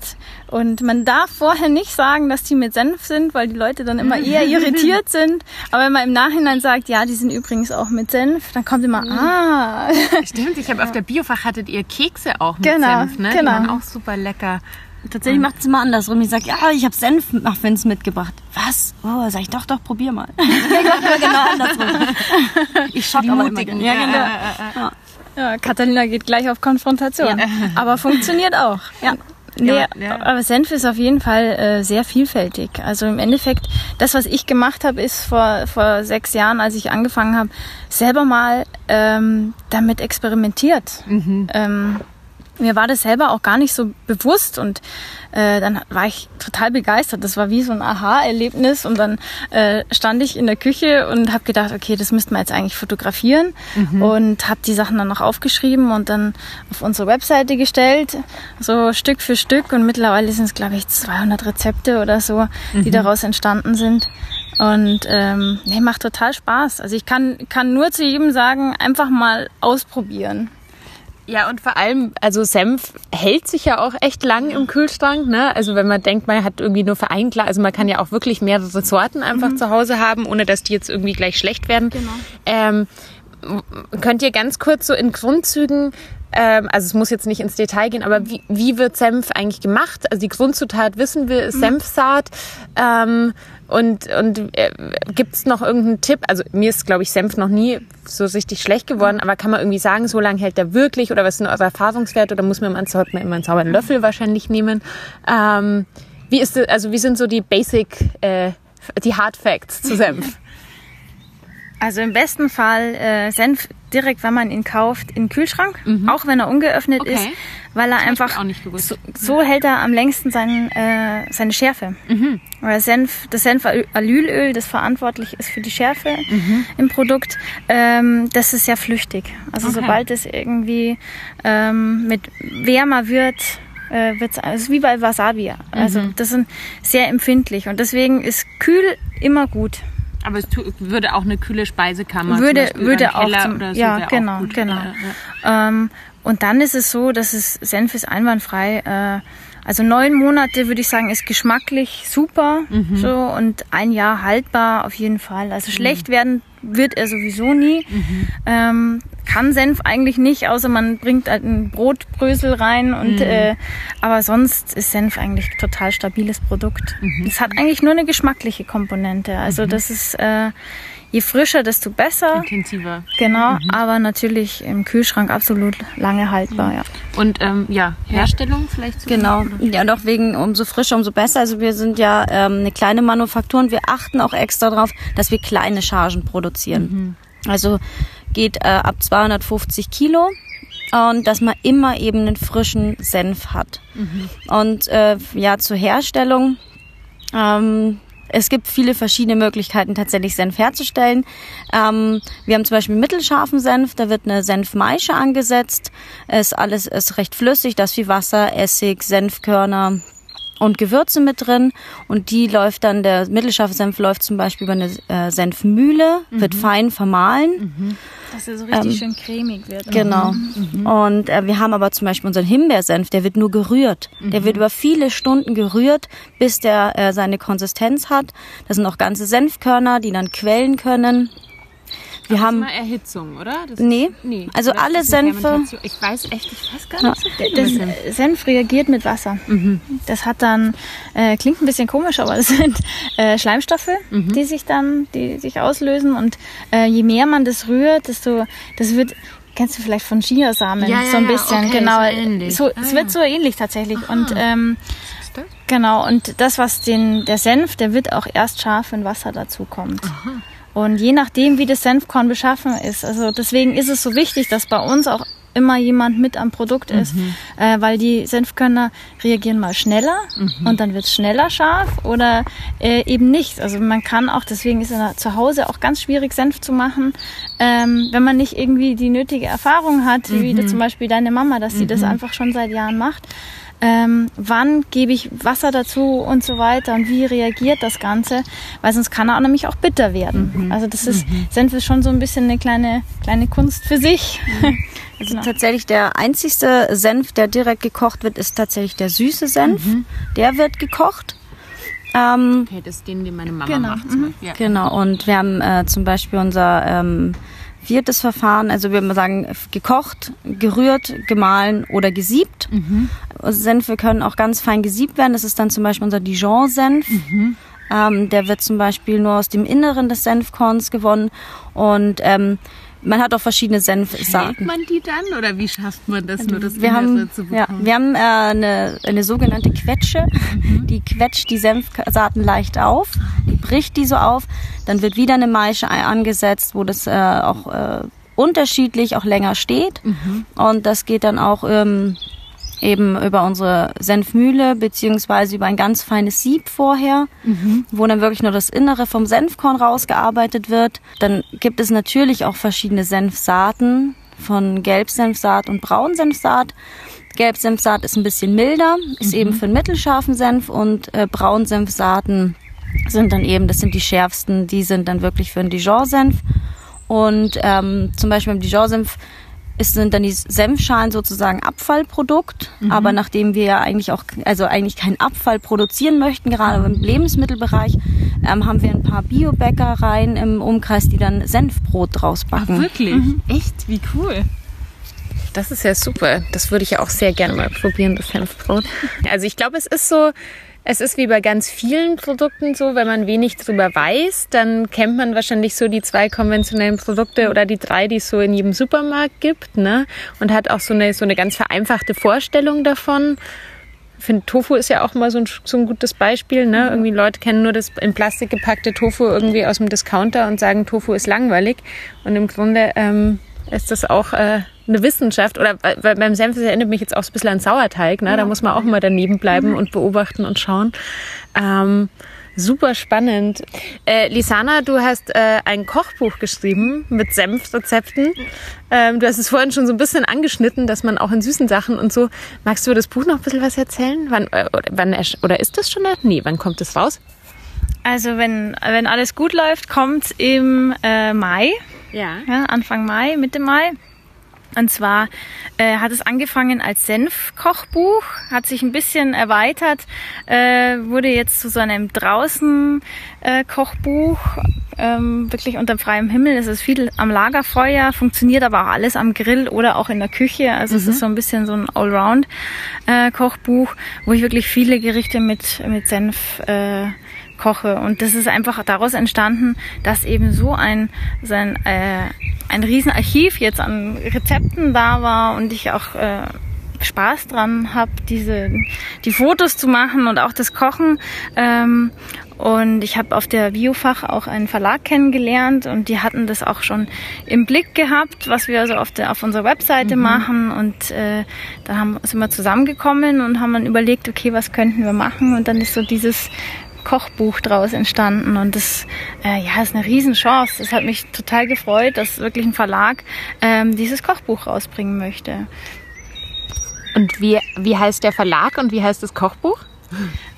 Und man darf vorher nicht sagen, dass die mit Senf sind, weil die Leute dann immer eher irritiert sind. Aber wenn man im Nachhinein sagt, ja, die sind übrigens auch mit Senf, dann kommt immer, ah. Stimmt, ich habe auf der Biofach hattet ihr Kekse auch mit genau, Senf, ne? Genau. Die waren auch super lecker. Tatsächlich macht es immer andersrum. Ich sage, ja, ich habe Senfmuffins mitgebracht. Was? Oh, sag ich, doch, doch, probier mal. Genau andersrum. Ich schock die aber immer gerne. Ja, genau. Ja. Ja, Katharina geht gleich auf Konfrontation. Ja. Aber funktioniert auch. Ja. Nee, ja, ja. Aber Senf ist auf jeden Fall äh, sehr vielfältig. Also im Endeffekt, das, was ich gemacht habe, ist vor, vor sechs Jahren, als ich angefangen habe, selber mal ähm, damit experimentiert. Mhm. Ähm, mir war das selber auch gar nicht so bewusst und äh, dann war ich total begeistert. Das war wie so ein Aha-Erlebnis und dann äh, stand ich in der Küche und habe gedacht, okay, das müssten wir jetzt eigentlich fotografieren mhm. und habe die Sachen dann noch aufgeschrieben und dann auf unsere Webseite gestellt, so Stück für Stück und mittlerweile sind es, glaube ich, zweihundert Rezepte oder so, mhm. die daraus entstanden sind. Und ähm, nee, macht total Spaß. Also ich kann, kann nur zu jedem sagen, einfach mal ausprobieren. Ja, und vor allem, also Senf hält sich ja auch echt lang im Kühlschrank, ne? Also wenn man denkt, man hat irgendwie nur für ein Glas, also man kann ja auch wirklich mehrere Sorten einfach mhm. zu Hause haben, ohne dass die jetzt irgendwie gleich schlecht werden. Genau. Ähm, könnt ihr ganz kurz so in Grundzügen, ähm, also es muss jetzt nicht ins Detail gehen, aber wie, wie wird Senf eigentlich gemacht? Also die Grundzutat wissen wir, ist mhm. Senfsaat. Ähm, Und, und äh, gibt es noch irgendeinen Tipp? Also mir ist, glaube ich, Senf noch nie so richtig schlecht geworden, aber kann man irgendwie sagen, so lange hält der wirklich? Oder was sind eure Erfahrungswerte? Oder muss man immer einen sauberen Löffel wahrscheinlich nehmen? Ähm, wie ist das, also wie sind so die Basic, äh, die Hard Facts zu Senf? Also im besten Fall äh, Senf direkt, wenn man ihn kauft, in den Kühlschrank, mhm. auch wenn er ungeöffnet okay. ist, weil er das einfach, auch nicht so, so hält er am längsten seinen, äh, seine Schärfe. Mhm. Weil Senf, das Senf-Alylöl, das verantwortlich ist für die Schärfe mhm. im Produkt, ähm, das ist ja flüchtig. Also okay. sobald es irgendwie ähm, mit wärmer wird, äh, wird's, also es ist wie bei Wasabi. Also mhm. das sind sehr empfindlich und deswegen ist kühl immer gut. Aber es würde auch eine kühle Speisekammer würde, zum würde auch Keller zum, oder so ja, genau, auch gut. genau. Ja. Ähm, und dann ist es so, dass es Senf ist einwandfrei. Äh, also neun Monate würde ich sagen, ist geschmacklich super mhm. so und ein Jahr haltbar auf jeden Fall. Also mhm. schlecht werden wird er sowieso nie. Mhm. Ähm, kann Senf eigentlich nicht, außer man bringt halt einen Brotbrösel rein. Und, mhm. äh, aber sonst ist Senf eigentlich ein total stabiles Produkt. Mhm. Es hat eigentlich nur eine geschmackliche Komponente. Also mhm. das ist, äh, je frischer, desto besser. Intensiver. Genau, mhm. aber natürlich im Kühlschrank absolut lange haltbar. Mhm. Ja. Und ähm, ja, Herstellung ja. vielleicht? So genau, ja doch, wegen umso frischer, umso besser. Also wir sind ja ähm, eine kleine Manufaktur und wir achten auch extra darauf, dass wir kleine Chargen produzieren. Mhm. Also geht äh, ab zweihundertfünfzig Kilo und dass man immer eben einen frischen Senf hat. Mhm. Und äh, ja, zur Herstellung, ähm, es gibt viele verschiedene Möglichkeiten, tatsächlich Senf herzustellen. Ähm, wir haben zum Beispiel mittelscharfen Senf, da wird eine Senfmaische angesetzt. Es, alles ist recht flüssig, da ist viel Wasser, Essig, Senfkörner und Gewürze mit drin. Und die läuft dann, der mittelscharfe Senf läuft zum Beispiel über eine äh, Senfmühle, mhm. wird fein vermahlen. Mhm. Dass er so richtig ähm, schön cremig wird. Genau. Mhm. Und äh, wir haben aber zum Beispiel unseren Himbeersenf, der wird nur gerührt. Mhm. Der wird über viele Stunden gerührt, bis der äh, seine Konsistenz hat. Das sind auch ganze Senfkörner, die dann quellen können. Wir haben das ist mal Erhitzung, oder? Das nee. Ist, nee. Also das alle Senfe. Ich weiß echt, ich weiß gar nicht. Ja. So das Senf reagiert mit Wasser. Mhm. Das hat dann, äh, klingt ein bisschen komisch, aber es sind äh, Schleimstoffe, mhm. die sich dann, die sich auslösen. Und äh, je mehr man das rührt, desto, das wird, kennst du vielleicht von Chiasamen, ja, ja, so ein bisschen. Okay, genau. So ähnlich. So, ah, es wird so ähnlich tatsächlich. Aha. Und ähm, genau, und das, was den, der Senf, der wird auch erst scharf, wenn Wasser dazu kommt. Aha. Und je nachdem, wie das Senfkorn beschaffen ist, also deswegen ist es so wichtig, dass bei uns auch immer jemand mit am Produkt ist, mhm. äh, weil die Senfkörner reagieren mal schneller mhm. und dann wird es schneller scharf oder äh, eben nicht. Also man kann auch, deswegen ist es zu Hause auch ganz schwierig, Senf zu machen, ähm, wenn man nicht irgendwie die nötige Erfahrung hat, mhm. wie zum Beispiel deine Mama, dass sie mhm. das einfach schon seit Jahren macht. Ähm, wann gebe ich Wasser dazu und so weiter und wie reagiert das Ganze, weil sonst kann er auch nämlich auch bitter werden. Mhm. Also das ist, mhm. Senf ist schon so ein bisschen eine kleine, kleine Kunst für sich. Mhm. Also genau. Tatsächlich der einzigste Senf, der direkt gekocht wird, ist tatsächlich der süße Senf. Mhm. Der wird gekocht. Ähm, okay, das ist den, den meine Mama genau. macht. Mhm. Ja. Genau, und wir haben äh, zum Beispiel unser ähm, viertes Verfahren, also wir sagen gekocht, gerührt, gemahlen oder gesiebt. Mhm. Senfe können auch ganz fein gesiebt werden. Das ist dann zum Beispiel unser Dijon-Senf. Mhm. Ähm, der wird zum Beispiel nur aus dem Inneren des Senfkorns gewonnen. Und ähm, man hat auch verschiedene Senfsarten. Hält man die dann oder wie schafft man das, nur das Innere zu bekommen? Ja, wir haben äh, eine, eine sogenannte Quetsche. Mhm. Die quetscht die Senfsaaten leicht auf, die bricht die so auf. Dann wird wieder eine Maische angesetzt, wo das äh, auch äh, unterschiedlich auch länger steht. Mhm. Und das geht dann auch ähm, eben über unsere Senfmühle beziehungsweise über ein ganz feines Sieb vorher, mhm. wo dann wirklich nur das Innere vom Senfkorn rausgearbeitet wird. Dann gibt es natürlich auch verschiedene Senfsaaten von Gelbsenfsaat und Braunsenfsaat. Gelbsenfsaat ist ein bisschen milder, ist mhm. eben für einen mittelscharfen Senf und äh, Braunsenfsaaten sind dann eben, das sind die schärfsten, die sind dann wirklich für einen Dijon-Senf. Und ähm, zum Beispiel im Dijon-Senf ist, sind dann die Senfschalen sozusagen Abfallprodukt, mhm. aber nachdem wir ja eigentlich auch, also eigentlich keinen Abfall produzieren möchten, gerade im Lebensmittelbereich, ähm, haben wir ein paar Biobäckereien im Umkreis, die dann Senfbrot draus backen. Ach, wirklich? Mhm. Echt? Wie cool. Das ist ja super. Das würde ich ja auch sehr gerne mal probieren, das Senfbrot. Also ich glaube, es ist so, es ist wie bei ganz vielen Produkten so, wenn man wenig drüber weiß, dann kennt man wahrscheinlich so die zwei konventionellen Produkte oder die drei, die es so in jedem Supermarkt gibt, ne? Und hat auch so eine, so eine ganz vereinfachte Vorstellung davon. Ich finde, Tofu ist ja auch mal so ein, so ein gutes Beispiel, ne? Irgendwie Leute kennen nur das in Plastik gepackte Tofu irgendwie aus dem Discounter und sagen, Tofu ist langweilig. Und im Grunde ähm, ist das auch äh, eine Wissenschaft. Oder weil beim Senf, das erinnert mich jetzt auch so ein bisschen an Sauerteig, ne? Da muss man auch immer daneben bleiben und beobachten und schauen. Ähm, Super spannend. Äh, Lisanne, du hast äh, ein Kochbuch geschrieben mit Senfrezepten. Ähm, du hast es vorhin schon so ein bisschen angeschnitten, dass man auch in süßen Sachen und so. Magst du über das Buch noch ein bisschen was erzählen? Wann, äh, wann oder ist das schon da? Nee, wann kommt es raus? Also wenn, wenn alles gut läuft, kommt es im äh, Mai. Ja. Ja, Anfang Mai, Mitte Mai. Und zwar äh, hat es angefangen als Senfkochbuch, hat sich ein bisschen erweitert, äh, wurde jetzt zu so einem Draußen-Kochbuch, ähm, wirklich unter freiem Himmel. Es ist viel am Lagerfeuer, funktioniert aber auch alles am Grill oder auch in der Küche. Also mhm. es ist so ein bisschen so ein Allround-Kochbuch, wo ich wirklich viele Gerichte mit, mit Senf äh, koche. Und das ist einfach daraus entstanden, dass eben so ein, so ein, äh, ein Riesenarchiv jetzt an Rezepten da war und ich auch äh, Spaß dran habe, diese die Fotos zu machen und auch das Kochen. Ähm, und ich habe auf der Biofach auch einen Verlag kennengelernt und die hatten das auch schon im Blick gehabt, was wir also auf, der, auf unserer Webseite mhm. machen. Und äh, da haben, sind wir zusammengekommen und haben dann überlegt, okay, was könnten wir machen? Und dann ist so dieses Kochbuch draus entstanden und das äh, ja, ist eine Riesenchance. Es hat mich total gefreut, dass wirklich ein Verlag ähm, dieses Kochbuch rausbringen möchte. Und wie, wie heißt der Verlag und wie heißt das Kochbuch?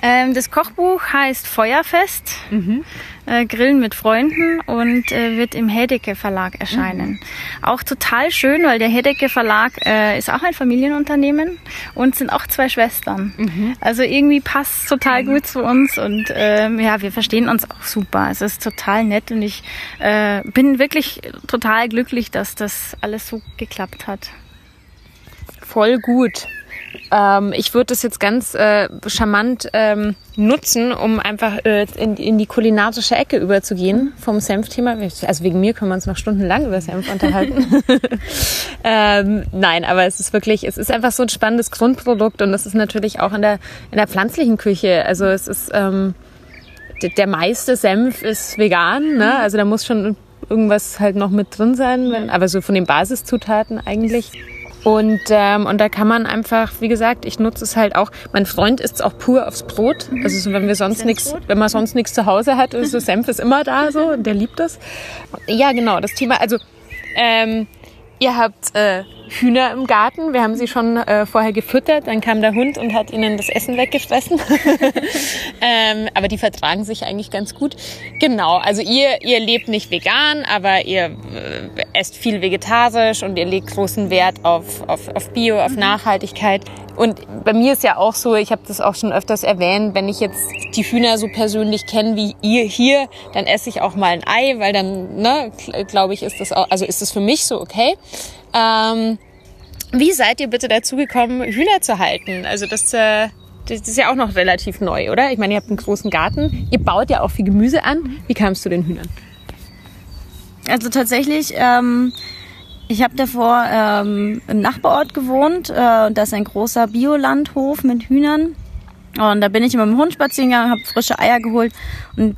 Ähm, das Kochbuch heißt Feuerfest, mhm. äh, Grillen mit Freunden und äh, wird im Hädecke Verlag erscheinen. Mhm. Auch total schön, weil der Hädecke Verlag äh, ist auch ein Familienunternehmen und sind auch zwei Schwestern. Mhm. Also irgendwie passt es total mhm. gut zu uns und ähm, ja, wir verstehen uns auch super. Es ist total nett und ich äh, bin wirklich total glücklich, dass das alles so geklappt hat. Voll gut. Ähm, ich würde das jetzt ganz äh, charmant ähm, nutzen, um einfach äh, in, in die kulinarische Ecke überzugehen vom Senf-Thema. Also wegen mir können wir uns noch stundenlang über Senf unterhalten. ähm, nein, aber es ist wirklich, es ist einfach so ein spannendes Grundprodukt und das ist natürlich auch in der, in der pflanzlichen Küche. Also es ist, ähm, der meiste Senf ist vegan, ne? Also da muss schon irgendwas halt noch mit drin sein, wenn, aber so von den Basiszutaten eigentlich. Und, ähm, und da kann man einfach, wie gesagt, ich nutze es halt auch, mein Freund isst es auch pur aufs Brot, also so, wenn wir sonst nichts, wenn man sonst nichts zu Hause hat, so also Senf ist immer da so und der liebt das. Ja genau, das Thema, also ähm, ihr habt äh, Hühner im Garten, wir haben sie schon äh, vorher gefüttert, dann kam der Hund und hat ihnen das Essen weggefressen, ähm, aber die vertragen sich eigentlich ganz gut. Genau, also ihr, ihr lebt nicht vegan, aber ihr äh, esst viel vegetarisch und ihr legt großen Wert auf, auf, auf Bio, auf mhm. Nachhaltigkeit. Und bei mir ist ja auch so, ich habe das auch schon öfters erwähnt, wenn ich jetzt die Hühner so persönlich kenne wie ihr hier, dann esse ich auch mal ein Ei, weil dann, ne, glaube ich, ist das auch, also ist das für mich so okay. Ähm, wie seid ihr bitte dazu gekommen, Hühner zu halten? Also das, äh, das ist ja auch noch relativ neu, oder? Ich meine, ihr habt einen großen Garten, ihr baut ja auch viel Gemüse an. Wie kamst du den Hühnern? Also tatsächlich, ähm, ich habe davor ähm, im Nachbarort gewohnt. Äh, da ist ein großer Biolandhof mit Hühnern. Und da bin ich immer mit dem Hund spazieren gegangen, habe frische Eier geholt und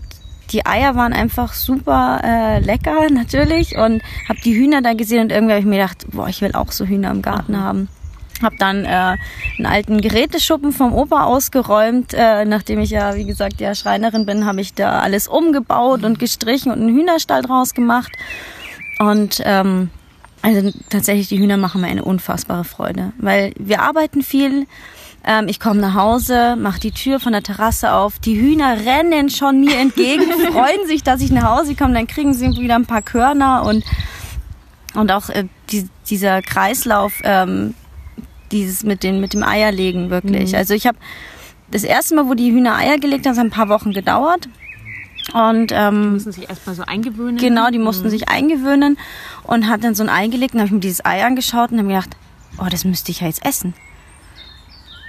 die Eier waren einfach super äh, lecker, natürlich. Und habe die Hühner da gesehen und irgendwie habe ich mir gedacht, boah, ich will auch so Hühner im Garten haben. Habe dann äh, einen alten Geräteschuppen vom Opa ausgeräumt. Äh, nachdem ich ja, wie gesagt, ja Schreinerin bin, habe ich da alles umgebaut und gestrichen und einen Hühnerstall draus gemacht. Und ähm, also tatsächlich, die Hühner machen mir eine unfassbare Freude. Weil wir arbeiten viel. Ich komme nach Hause, mache die Tür von der Terrasse auf. Die Hühner rennen schon mir entgegen, freuen sich, dass ich nach Hause komme. Dann kriegen sie wieder ein paar Körner und, und auch äh, die, dieser Kreislauf, ähm, dieses mit, den, mit dem Eierlegen wirklich. Mhm. Also ich habe das erste Mal, wo die Hühner Eier gelegt haben, es hat ein paar Wochen gedauert. Und, ähm, die mussten sich erstmal so eingewöhnen. Genau, die mussten mhm. sich eingewöhnen und hat dann so ein Ei gelegt. Dann habe ich mir dieses Ei angeschaut und habe mir gedacht, oh, das müsste ich ja jetzt essen.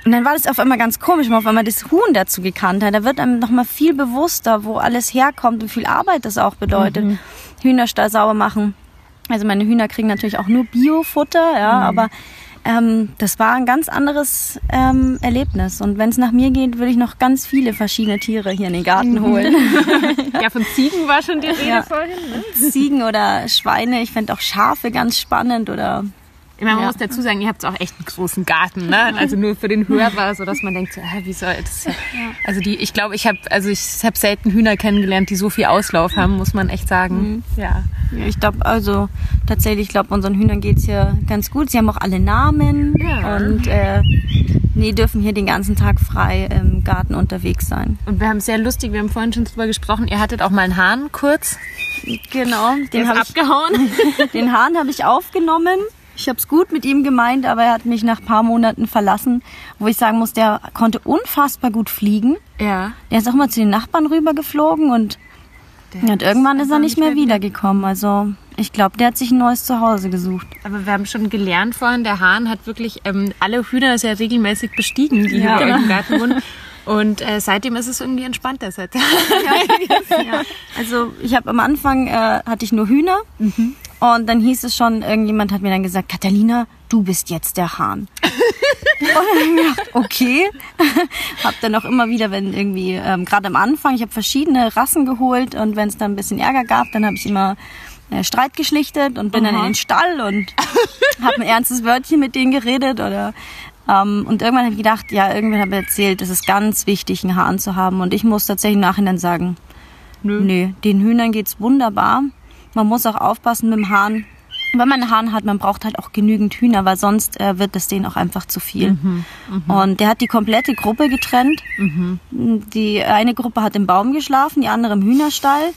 Und dann war das auf einmal ganz komisch, weil man das Huhn dazu gekannt hat. Da wird einem nochmal viel bewusster, wo alles herkommt und viel Arbeit das auch bedeutet. Mhm. Hühnerstall sauber machen. Also meine Hühner kriegen natürlich auch nur Biofutter, ja, mhm. aber Ähm, das war ein ganz anderes ähm, Erlebnis. Und wenn es nach mir geht, würde ich noch ganz viele verschiedene Tiere hier in den Garten holen. Ja, von Ziegen war schon die Rede ja. vorhin. Ne? Ziegen oder Schweine. Ich fände auch Schafe ganz spannend oder... Ich meine, man ja. muss dazu sagen, ihr habt auch echt einen großen Garten, ne? Also nur für den Hörer, so dass man denkt, äh, wie soll das? Ja. Also die, ich glaube, ich habe, also ich habe selten Hühner kennengelernt, die so viel Auslauf haben, muss man echt sagen. Mhm. Ja. ja. Ich glaube, also tatsächlich, ich glaube, unseren Hühnern geht's hier ganz gut. Sie haben auch alle Namen ja. und äh, nee, dürfen hier den ganzen Tag frei im Garten unterwegs sein. Und wir haben sehr lustig, wir haben vorhin schon drüber gesprochen. Ihr hattet auch mal einen Hahn kurz. Genau, den habe ich abgehauen. Den Hahn habe ich aufgenommen. Ich habe es gut mit ihm gemeint, aber er hat mich nach ein paar Monaten verlassen, wo ich sagen muss, der konnte unfassbar gut fliegen. Ja. Er ist auch mal zu den Nachbarn rüber geflogen und, und irgendwann ist er nicht mehr wiedergekommen. Also ich glaube, der hat sich ein neues Zuhause gesucht. Aber wir haben schon gelernt vorhin, der Hahn hat wirklich ähm, alle Hühner sehr regelmäßig bestiegen, die ja. hier genau. im Garten wohnen. Und äh, seitdem ist es irgendwie entspannter. Seit ja. Also ich habe am Anfang, äh, hatte ich nur Hühner. Mhm. Und dann hieß es schon, irgendjemand hat mir dann gesagt, Katharina, du bist jetzt der Hahn. Und dann habe ich gedacht, okay. Hab dann auch immer wieder, wenn irgendwie, ähm, gerade am Anfang, ich habe verschiedene Rassen geholt und wenn es dann ein bisschen Ärger gab, dann habe ich immer äh, Streit geschlichtet und bin Aha. dann in den Stall und habe ein ernstes Wörtchen mit denen geredet oder... Um, und irgendwann habe ich gedacht, ja, irgendwann habe ich erzählt, es ist ganz wichtig, einen Hahn zu haben. Und ich muss tatsächlich im Nachhinein sagen, nö, nö den Hühnern geht's wunderbar. Man muss auch aufpassen mit dem Hahn. Wenn man einen Hahn hat, man braucht halt auch genügend Hühner, weil sonst äh, wird das denen auch einfach zu viel. Mhm, mh. Und der hat die komplette Gruppe getrennt. Mhm. Die eine Gruppe hat im Baum geschlafen, die andere im Hühnerstall.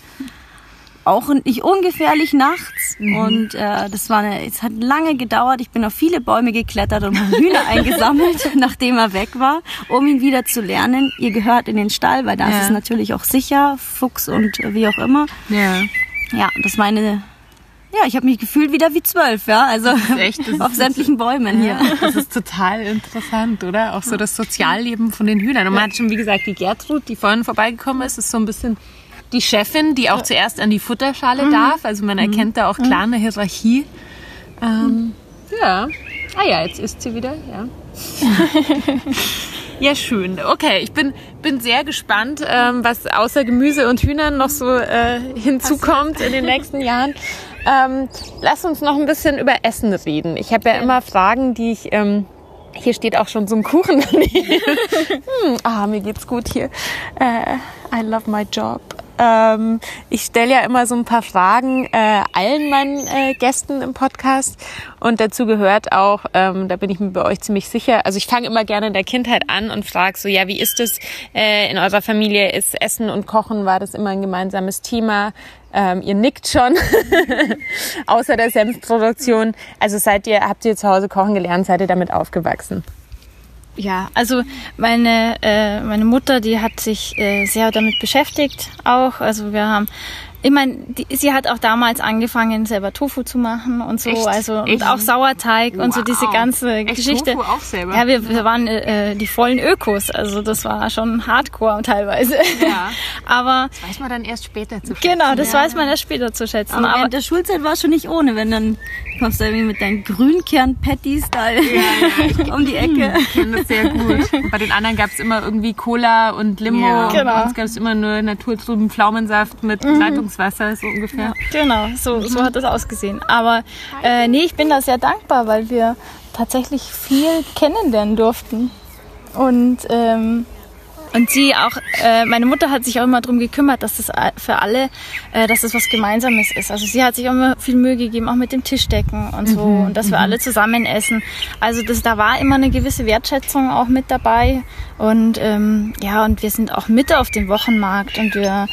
Auch nicht ungefährlich nachts mhm. und äh, das war eine, es hat lange gedauert. Ich bin auf viele Bäume geklettert und habe Hühner eingesammelt, nachdem er weg war, um ihn wieder zu lernen. Ihr gehört in den Stall, weil da ja. ist es natürlich auch sicher, Fuchs und äh, wie auch immer. Ja, ja das war eine... Ja, ich habe mich gefühlt wieder wie zwölf, ja, also echt, auf sämtlichen Bäumen hier. Ja. Das ist total interessant, oder? Auch so das Sozialleben von den Hühnern. Und man ja. hat schon, wie gesagt, die Gertrud, die vorhin vorbeigekommen ist, ist so ein bisschen... Die Chefin, die auch ja. zuerst an die Futterschale mhm. darf, also man erkennt mhm. da auch klar eine Hierarchie. Ähm, ja, ah ja, jetzt isst sie wieder, ja. Ja, schön. Okay, ich bin, bin sehr gespannt, ähm, was außer Gemüse und Hühnern noch so äh, hinzukommt in den nächsten Jahren. Ähm, lass uns noch ein bisschen über Essen reden. Ich habe ja immer Fragen, die ich... Ähm, Hier steht auch schon so ein Kuchen daneben. hm, ah, mir geht's gut hier. Uh, I love my job. Ähm, ich stelle ja immer so ein paar Fragen äh, allen meinen äh, Gästen im Podcast und dazu gehört auch, ähm, da bin ich mir bei euch ziemlich sicher, also ich fange immer gerne in der Kindheit an und frage so, ja, wie ist es äh, in eurer Familie, ist Essen und Kochen, war das immer ein gemeinsames Thema? Ähm, ihr nickt schon, außer der Senfproduktion, also seid ihr, habt ihr zu Hause kochen gelernt, seid ihr damit aufgewachsen? Ja, also meine äh, meine Mutter, die hat sich äh, sehr damit beschäftigt auch. Also wir haben, ich meine, sie hat auch damals angefangen, selber Tofu zu machen und so, echt? Also und echt? Auch Sauerteig wow. und so diese ganze echt Geschichte. Tofu auch selber? Ja, wir, wir waren äh, die vollen Ökos, also das war schon Hardcore teilweise. Ja. Aber das weiß man dann erst später zu schätzen. Genau, das ja. weiß man erst später zu schätzen. Aber, aber während der Schulzeit war es schon nicht ohne, wenn dann kommst du irgendwie mit deinen Grünkern-Patties da ja, ja. um die Ecke. Ich kenne das sehr gut. Und bei den anderen gab es immer irgendwie Cola und Limo. Ja, genau. Und bei uns gab es immer nur naturtrüben Pflaumensaft mit mhm. Leitungswasser, so ungefähr. Ja, genau, so, so hat das ausgesehen. Aber äh, nee, ich bin da sehr dankbar, weil wir tatsächlich viel kennenlernen durften. Und... Ähm, Und sie auch, äh, meine Mutter hat sich auch immer darum gekümmert, dass das für alle, äh, dass das was Gemeinsames ist. Also sie hat sich auch immer viel Mühe gegeben, auch mit dem Tischdecken und so. Mhm, und dass wir alle zusammen essen. Also das, da war immer eine gewisse Wertschätzung auch mit dabei. Und ähm, ja, und wir sind auch mit auf dem Wochenmarkt. Und wir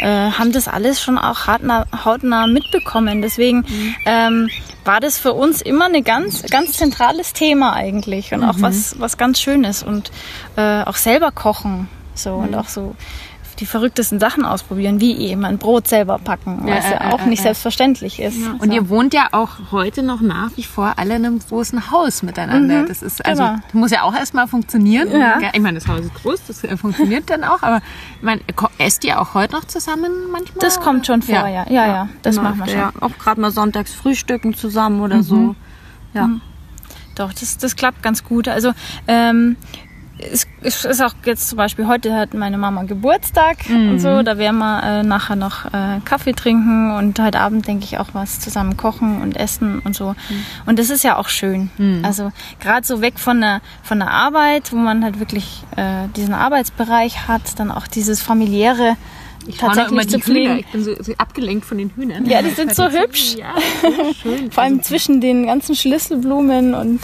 äh, haben das alles schon auch hartnah, hautnah mitbekommen. Deswegen mhm. ähm, war das für uns immer ein ganz, ganz zentrales Thema eigentlich. Und auch mhm. was, was ganz Schönes. Und äh, auch selber kochen. So, mhm. und auch so die verrücktesten Sachen ausprobieren, wie eben ein Brot selber packen, was ja, ja, ja auch ja, nicht ja. selbstverständlich ist. Ja. Und so. Ihr wohnt ja auch heute noch nach wie vor alle in einem großen Haus miteinander. Mhm, das ist also genau. das muss ja auch erstmal funktionieren. Ja. Ich meine, das Haus ist groß, das funktioniert dann auch, aber ich meine, esst ihr auch heute noch zusammen manchmal? Das kommt schon vor, ja. Ja, ja, ja das ja, machen wir schon. Ja. Auch gerade mal sonntags frühstücken zusammen oder mhm. so. Ja. Mhm. doch, das, das klappt ganz gut. Also ähm, es, es ist auch jetzt zum Beispiel, heute hat meine Mama Geburtstag mhm. und so, da werden wir äh, nachher noch äh, Kaffee trinken und heute Abend, denke ich, auch was zusammen kochen und essen und so. Mhm. Und das ist ja auch schön. Mhm. Also gerade so weg von der, von der Arbeit, wo man halt wirklich äh, diesen Arbeitsbereich hat, dann auch dieses familiäre. Ich tatsächlich immer die Hühner. Ich bin so, so abgelenkt von den Hühnern. Ja, die sind so hübsch. Ja, so schön. Vor allem zwischen den ganzen Schlüsselblumen und.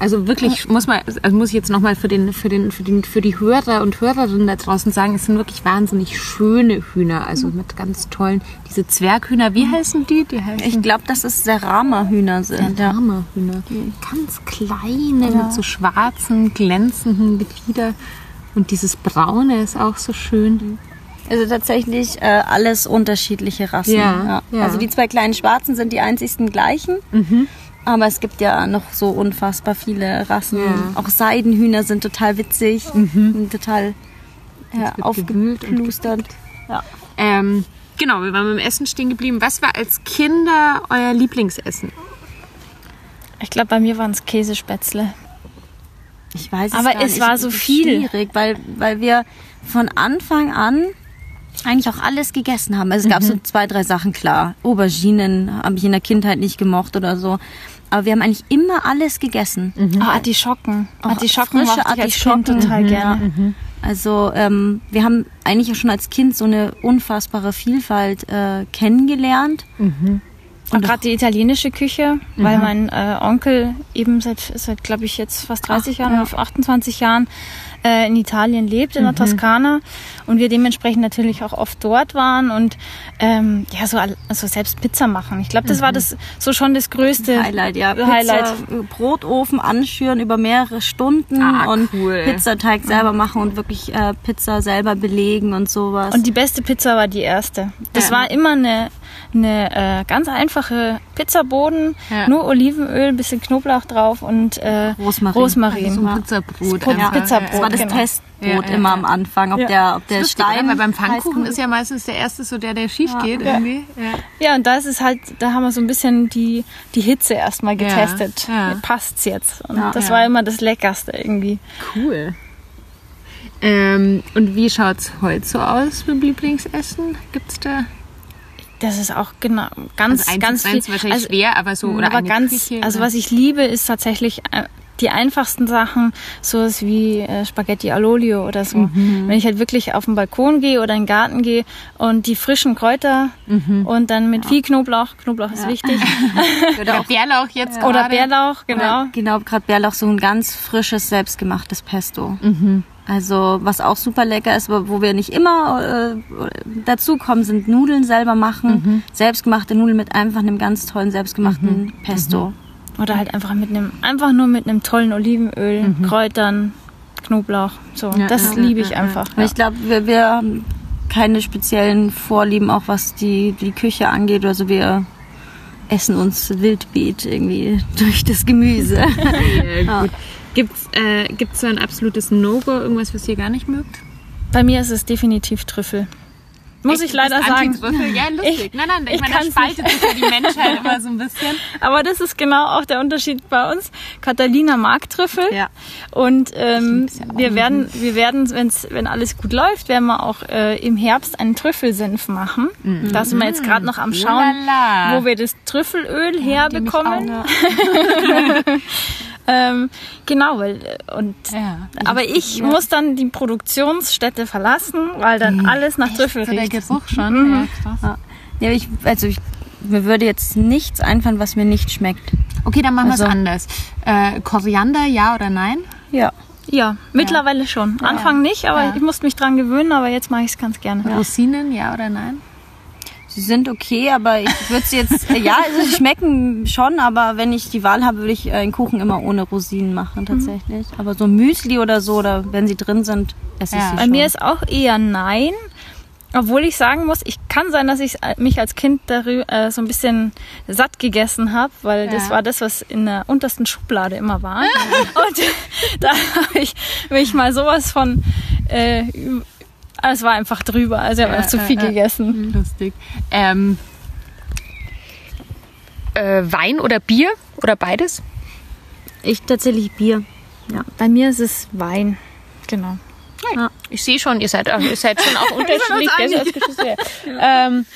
Also wirklich ja. muss man, also muss ich jetzt nochmal für den, für den, für den, für die Hörer und Hörerinnen da draußen sagen, es sind wirklich wahnsinnig schöne Hühner, also mit ganz tollen, diese Zwerghühner. Wie heißen die? Die heißen. Ich glaube, dass es Serama-Hühner sind. Serama-Hühner, ganz kleine ja. mit so schwarzen, glänzenden Gefieder und dieses Braune ist auch so schön. Also tatsächlich äh, alles unterschiedliche Rassen. Ja, ja. Ja. Also die zwei kleinen Schwarzen sind die einzigsten gleichen. Mhm. Aber es gibt ja noch so unfassbar viele Rassen. Ja. Auch Seidenhühner sind total witzig. Mhm. Und total ja, aufgeplustert. Ja. Ähm, genau, wir waren beim Essen stehen geblieben. Was war als Kinder euer Lieblingsessen? Ich glaube, bei mir waren es Käsespätzle. Ich weiß es gar nicht. Aber es war so viel. Schwierig, weil, weil wir von Anfang an eigentlich auch alles gegessen haben. Also es gab mhm. so zwei, drei Sachen, klar. Auberginen habe ich in der Kindheit nicht gemocht oder so. Aber wir haben eigentlich immer alles gegessen. Mhm. Ah, Artischocken. Auch Artischocken frische mochte ich als Kind total mhm. gerne. Mhm. Also ähm, wir haben eigentlich auch schon als Kind so eine unfassbare Vielfalt äh, kennengelernt. Mhm. Und gerade die italienische Küche, mhm. weil mein äh, Onkel eben seit, seit glaube ich, jetzt fast dreißig Ach, Jahren, ja. auf achtundzwanzig Jahren äh, in Italien lebt, in mhm. der Toskana. Und wir dementsprechend natürlich auch oft dort waren und ähm, ja, so also selbst Pizza machen. Ich glaube, das mhm. war das so schon das größte Highlight. Ja, Pizza, Highlight. Brotofen anschüren über mehrere Stunden ah, und cool. Pizzateig selber machen und wirklich äh, Pizza selber belegen und sowas. Und die beste Pizza war die erste. Das ja. war immer eine... eine äh, ganz einfache Pizzaboden, ja. nur Olivenöl, ein bisschen Knoblauch drauf und äh, Rosmarin. Rosmarin. Also so ein Pizzabrot. Das, ja. Pizzabrot, das war das genau. Testbrot ja, ja, immer ja. am Anfang, ob ja. der, ob der Stein... Weil beim Pfannkuchen ist ja meistens der erste so der, der schief ja. geht irgendwie. Ja. ja, und da ist es halt, da haben wir so ein bisschen die, die Hitze erstmal getestet. Ja. Ja. Passt's jetzt? Und ja. das war immer das Leckerste irgendwie. Cool. Ähm, und wie schaut's heute so aus mit Lieblingsessen? Gibt's da... Das ist auch genau ganz, also ganz viel. Wahrscheinlich also, schwer, aber so oder aber eine ganz, Küche, also was ich liebe, ist tatsächlich die einfachsten Sachen, so wie äh, Spaghetti all'olio oder so. Mhm. Wenn ich halt wirklich auf den Balkon gehe oder in den Garten gehe und die frischen Kräuter mhm. und dann mit ja. viel Knoblauch, Knoblauch ist ja. wichtig. Oder auch Bärlauch jetzt ja. Oder Bärlauch, genau. Oder, genau, gerade Bärlauch, so ein ganz frisches, selbstgemachtes Pesto. Mhm. Also was auch super lecker ist, wo wir nicht immer äh, dazukommen, sind Nudeln selber machen. Mhm. Selbstgemachte Nudeln mit einfach einem ganz tollen selbstgemachten mhm. Pesto. Oder halt einfach mit einem, einfach nur mit einem tollen Olivenöl, mhm. Kräutern, Knoblauch. So, ja, das ja, liebe ich ja, einfach. Ja. Ich glaube, wir, wir haben keine speziellen Vorlieben, auch was die, die Küche angeht. Also wir essen uns Wildbeet irgendwie durch das Gemüse. Ja, gut. Gibt's äh, gibt's so ein absolutes No-Go, irgendwas, was ihr gar nicht mögt? Bei mir ist es definitiv Trüffel. Muss Echt, ich leider sagen. Ja, lustig. Ich, nein, nein, ich, ich meine, da spaltet sich ja die Menschheit immer so ein bisschen. Aber das ist genau auch der Unterschied bei uns. Katharina mag Trüffel. Ja. Und ähm, wir werden, wir werden, wenn's, wenn alles gut läuft, werden wir auch äh, im Herbst einen Trüffelsenf machen. Mhm. Da sind wir jetzt gerade noch am Schauen, Lala. Wo wir das Trüffelöl herbekommen. Ja, Ähm, genau, weil und ja, aber ich ja. muss dann die Produktionsstätte verlassen, weil dann nee, alles nach Trüffel riecht. Der Geruch schon. Mhm. Ja, krass. Ja, ich, also ich, mir würde jetzt nichts einfallen, was mir nicht schmeckt. Okay, dann machen also, wir es anders. Äh, Koriander, ja oder nein? Ja. Ja, mittlerweile ja. schon. Anfang ja. nicht, aber ja. ich musste mich dran gewöhnen, aber jetzt mache ich es ganz gerne. Ja. Rosinen, ja oder nein? Sie sind okay, aber ich würde sie jetzt, ja, also sie schmecken schon, aber wenn ich die Wahl habe, würde ich einen Kuchen immer ohne Rosinen machen tatsächlich. Mhm. Aber so Müsli oder so, oder wenn sie drin sind, esse ich ja. sie schon. Bei mir ist auch eher nein, obwohl ich sagen muss, ich kann sein, dass ich mich als Kind darüber, äh, so ein bisschen satt gegessen habe, weil ja. das war das, was in der untersten Schublade immer war. Und da habe ich mich mal sowas von... Äh, Es war einfach drüber, also ich habe auch zu viel äh, gegessen. Lustig. Ähm, äh, Wein oder Bier oder beides? Ich tatsächlich Bier. Ja. Bei mir ist es Wein. Genau. Ja. Ich sehe schon, ihr seid, ihr seid schon auch unterschiedlich. ähm,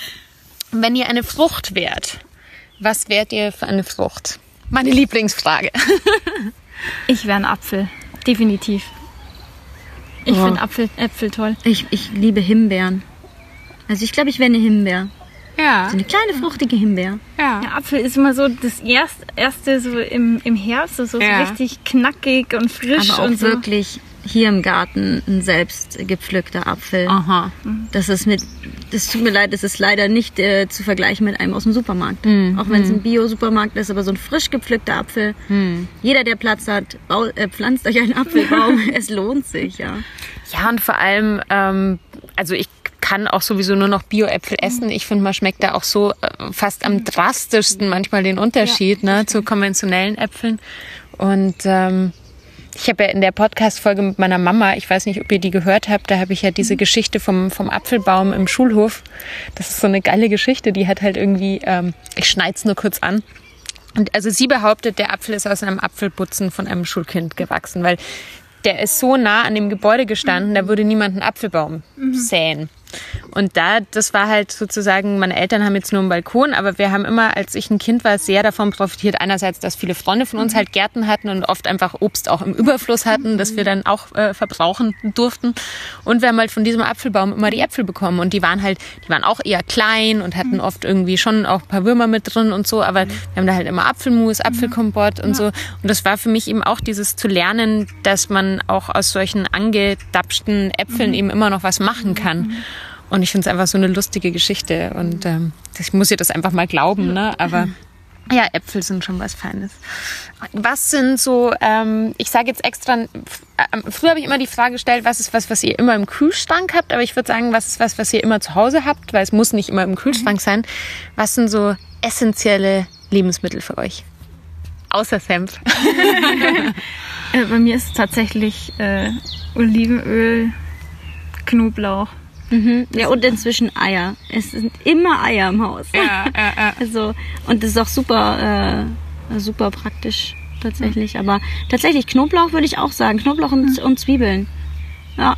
wenn ihr eine Frucht wärt, was wärt ihr für eine Frucht? Meine Lieblingsfrage. Ich wäre ein Apfel, definitiv. Ich oh. finde Apfel, Äpfel toll. Ich, ich liebe Himbeeren. Also ich glaube, ich wäre eine Himbeere. Ja. So eine kleine, fruchtige Himbeere. Ja. Der Apfel ist immer so das erst, erste so im, im Herbst, so, so ja. richtig knackig und frisch. Aber auch und so. Wirklich hier im Garten ein selbst gepflückter Apfel. Aha. Das ist mit, das tut mir leid, das ist leider nicht äh, zu vergleichen mit einem aus dem Supermarkt. Mhm. Auch wenn es ein Bio-Supermarkt ist, aber so ein frisch gepflückter Apfel. Mhm. Jeder, der Platz hat, bau, äh, pflanzt euch einen Apfelbaum. Es lohnt sich, ja. Ja, und vor allem, ähm, also ich kann auch sowieso nur noch Bio-Äpfel essen. Ich finde, man schmeckt da auch so äh, fast am drastischsten manchmal den Unterschied, ja, ne, zu konventionellen Äpfeln. Und ähm, ich habe ja in der Podcast-Folge mit meiner Mama, ich weiß nicht, ob ihr die gehört habt, da habe ich ja diese Geschichte vom, vom Apfelbaum im Schulhof. Das ist so eine geile Geschichte, die hat halt irgendwie, ähm, ich schneide es nur kurz an. Und also sie behauptet, der Apfel ist aus einem Apfelbutzen von einem Schulkind gewachsen, weil der ist so nah an dem Gebäude gestanden, mhm. da würde niemand einen Apfelbaum mhm. säen. Und da, das war halt sozusagen, meine Eltern haben jetzt nur einen Balkon, aber wir haben immer, als ich ein Kind war, sehr davon profitiert. Einerseits, dass viele Freunde von uns halt Gärten hatten und oft einfach Obst auch im Überfluss hatten, das wir dann auch äh, verbrauchen durften. Und wir haben halt von diesem Apfelbaum immer die Äpfel bekommen. Und die waren halt, die waren auch eher klein und hatten oft irgendwie schon auch ein paar Würmer mit drin und so. Aber wir haben da halt immer Apfelmus, Apfelkompott und so. Und das war für mich eben auch dieses zu lernen, dass man auch aus solchen angedapschten Äpfeln eben immer noch was machen kann. Und ich finde es einfach so eine lustige Geschichte und ähm, ich muss ihr das einfach mal glauben, ne? Aber ja, Äpfel sind schon was Feines. Was sind so, ähm, ich sage jetzt extra, äh, früher habe ich immer die Frage gestellt, was ist was, was ihr immer im Kühlschrank habt? Aber ich würde sagen, was ist was, was ihr immer zu Hause habt? Weil es muss nicht immer im Kühlschrank mhm. sein. Was sind so essentielle Lebensmittel für euch? Außer Senf. Bei mir ist es tatsächlich äh, Olivenöl, Knoblauch. Mhm, ja, und inzwischen Eier. Es sind immer Eier im Haus. Ja, ja, ja. Also, und das ist auch super, äh, super praktisch tatsächlich. Mhm. Aber tatsächlich, Knoblauch würde ich auch sagen. Knoblauch und, mhm. und Zwiebeln. Ja,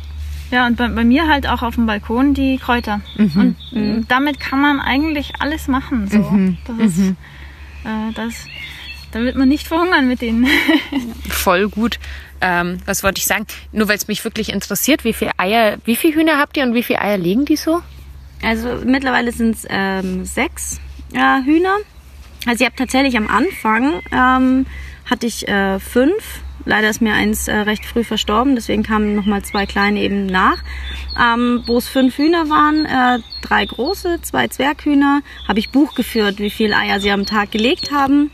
ja und bei, bei mir halt auch auf dem Balkon die Kräuter. Mhm. Und mhm. damit kann man eigentlich alles machen. So. Mhm. Das ist, mhm. äh, das, da wird man nicht verhungern mit denen. Voll gut. Ähm, was wollte ich sagen? Nur weil es mich wirklich interessiert, wie viele Eier, wie viele Hühner habt ihr und wie viele Eier legen die so? Also mittlerweile sind es ähm, sechs äh, Hühner. Also ich habe tatsächlich am Anfang ähm, hatte ich äh, fünf. Leider ist mir eins äh, recht früh verstorben, deswegen kamen nochmal zwei kleine eben nach. Ähm, Wo es fünf Hühner waren, äh, drei große, zwei Zwerghühner, habe ich Buch geführt, wie viele Eier sie am Tag gelegt haben.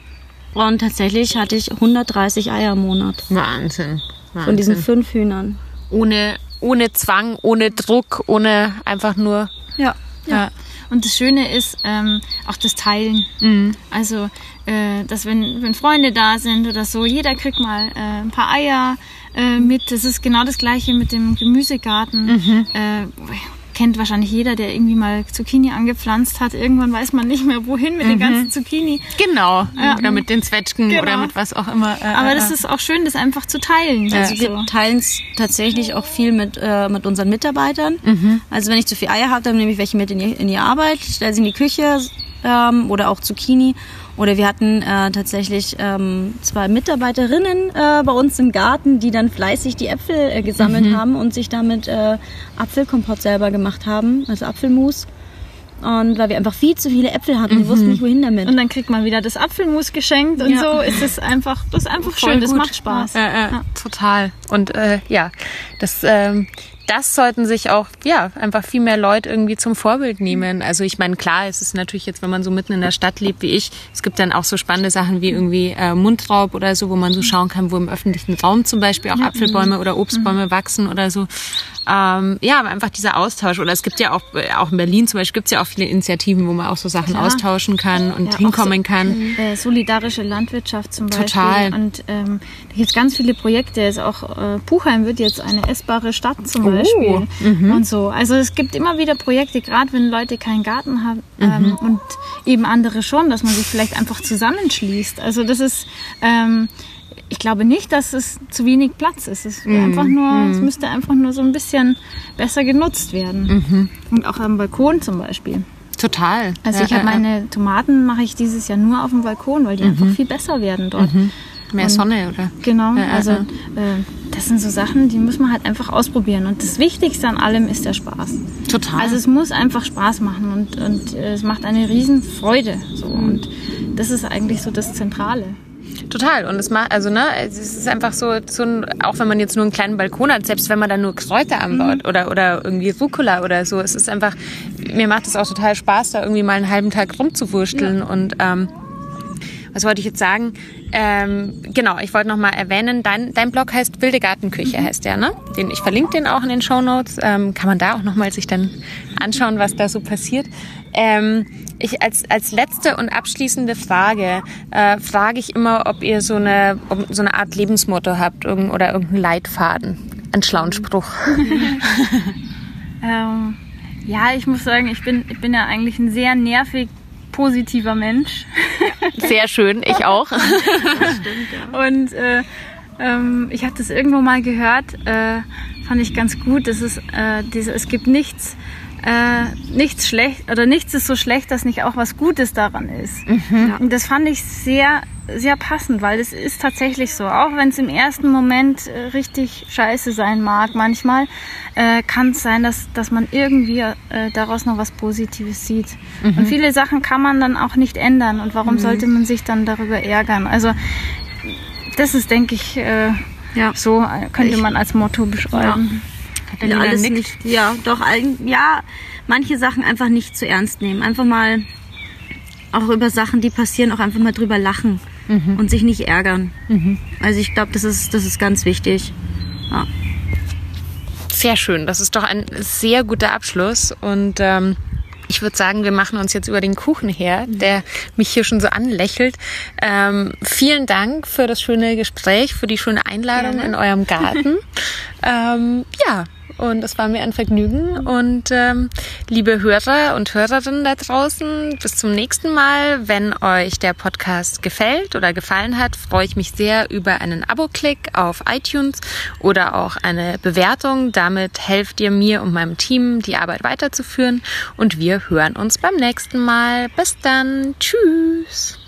Und tatsächlich hatte ich hundertdreißig Eier im Monat. Wahnsinn. Wahnsinn. Von diesen fünf Hühnern. Ohne, ohne Zwang, ohne Druck, ohne einfach nur... Ja, ja. ja. Und das Schöne ist ähm, auch das Teilen. Mhm. Also, äh, dass wenn, wenn Freunde da sind oder so, jeder kriegt mal äh, ein paar Eier äh, mit. Das ist genau das Gleiche mit dem Gemüsegarten. Mhm. Äh, kennt wahrscheinlich jeder, der irgendwie mal Zucchini angepflanzt hat. Irgendwann weiß man nicht mehr, wohin mit mhm. den ganzen Zucchini. Genau. Ja. Oder mit den Zwetschgen genau. oder mit was auch immer. Äh, Aber das ist auch schön, das einfach zu teilen. Also ja. wir teilen es tatsächlich auch viel mit, äh, mit unseren Mitarbeitern. Mhm. Also wenn ich zu viel Eier habe, dann nehme ich welche mit in die, in die Arbeit, stelle sie in die Küche ähm, oder auch Zucchini. Oder wir hatten äh, tatsächlich ähm, zwei Mitarbeiterinnen äh, bei uns im Garten, die dann fleißig die Äpfel äh, gesammelt mhm. haben und sich damit äh, Apfelkompott selber gemacht haben, also Apfelmus. Und weil wir einfach viel zu viele Äpfel hatten, mhm. wir wussten nicht, wohin damit. Und dann kriegt man wieder das Apfelmus geschenkt und ja. so ist es einfach, das ist einfach voll schön, gut. Das macht Spaß. Ja, ja, ja. Total. Und äh, ja, das... Ähm, Das sollten sich auch, ja, einfach viel mehr Leute irgendwie zum Vorbild nehmen. Also ich meine, klar, es ist natürlich jetzt, wenn man so mitten in der Stadt lebt wie ich, es gibt dann auch so spannende Sachen wie irgendwie äh, Mundraub oder so, wo man so schauen kann, wo im öffentlichen Raum zum Beispiel auch Apfelbäume oder Obstbäume wachsen oder so. Ähm, ja, aber einfach dieser Austausch. Oder es gibt ja auch, auch in Berlin zum Beispiel, gibt es ja auch viele Initiativen, wo man auch so Sachen ja. austauschen kann und ja, hinkommen so, kann. Äh, solidarische Landwirtschaft zum Beispiel. Total. Und ähm, da gibt es ganz viele Projekte. Also auch äh, Puchheim wird jetzt eine essbare Stadt zum Beispiel. Oh. Spielen mhm. und so. Also es gibt immer wieder Projekte, gerade wenn Leute keinen Garten haben ähm, mhm. und eben andere schon, dass man sich vielleicht einfach zusammenschließt. Also das ist ähm, ich glaube nicht, dass es zu wenig Platz ist. Es, mm. einfach nur, mm. es müsste einfach nur so ein bisschen besser genutzt werden. Mhm. Und auch am Balkon zum Beispiel. Total. Also ja, ich habe ja, meine Tomaten mache ich dieses Jahr nur auf dem Balkon, weil die mhm. einfach viel besser werden dort. Mhm. Mehr und, Sonne, oder? Genau, ja, also ja. Äh, das sind so Sachen, die muss man halt einfach ausprobieren. Und das Wichtigste an allem ist der Spaß. Total. Also es muss einfach Spaß machen und, und äh, es macht eine Riesenfreude. So. Und das ist eigentlich so das Zentrale. Total. Und es macht, also, ne, es ist einfach so, so ein, auch wenn man jetzt nur einen kleinen Balkon hat, selbst wenn man da nur Kräuter anbaut mhm. oder, oder irgendwie Rucola oder so, es ist einfach, mir macht es auch total Spaß, da irgendwie mal einen halben Tag rumzuwursteln ja. und, ähm, was wollte ich jetzt sagen? Ähm, genau, ich wollte nochmal erwähnen, dein, dein Blog heißt Wilde Gartenküche, mhm. heißt der, ne? Den, ich verlinke den auch in den Shownotes. Ähm, kann man da auch nochmal sich dann anschauen, was da so passiert. Ähm, ich als, als letzte und abschließende Frage äh, frage ich immer, ob ihr so eine, ob, so eine Art Lebensmotto habt irgend, oder irgendeinen Leitfaden, einen schlauen Spruch. ähm, ja, ich muss sagen, ich bin, ich bin ja eigentlich ein sehr nervig positiver Mensch. Sehr schön, ich auch. Das stimmt, ja. Und äh, ähm, ich habe das irgendwo mal gehört, äh, fand ich ganz gut. Das ist, äh, diese, es gibt nichts, äh, nichts schlecht oder nichts ist so schlecht, dass nicht auch was Gutes daran ist. Mhm. Und das fand ich sehr, sehr passend, weil das ist tatsächlich so. Auch wenn es im ersten Moment äh, richtig scheiße sein mag, manchmal äh, kann es sein, dass, dass man irgendwie äh, daraus noch was Positives sieht. Mhm. Und viele Sachen kann man dann auch nicht ändern. Und warum mhm. sollte man sich dann darüber ärgern? Also das ist, denke ich, äh, ja. so könnte ich, man als Motto beschreiben. Ja, ja, alles nicht, ja doch, ja, manche Sachen einfach nicht zu ernst nehmen. Einfach mal auch über Sachen, die passieren, auch einfach mal drüber lachen. Mhm. Und sich nicht ärgern. Mhm. Also ich glaube, das ist, das ist ganz wichtig. Ja. Sehr schön. Das ist doch ein sehr guter Abschluss. Und ähm, ich würde sagen, wir machen uns jetzt über den Kuchen her, mhm. der mich hier schon so anlächelt. Ähm, vielen Dank für das schöne Gespräch, für die schöne Einladung Gerne. in eurem Garten. ähm, ja, und es war mir ein Vergnügen. Und ähm, liebe Hörer und Hörerinnen da draußen, bis zum nächsten Mal. Wenn euch der Podcast gefällt oder gefallen hat, freue ich mich sehr über einen Abo-Klick auf iTunes oder auch eine Bewertung. Damit helft ihr mir und meinem Team, die Arbeit weiterzuführen. Und wir hören uns beim nächsten Mal. Bis dann. Tschüss.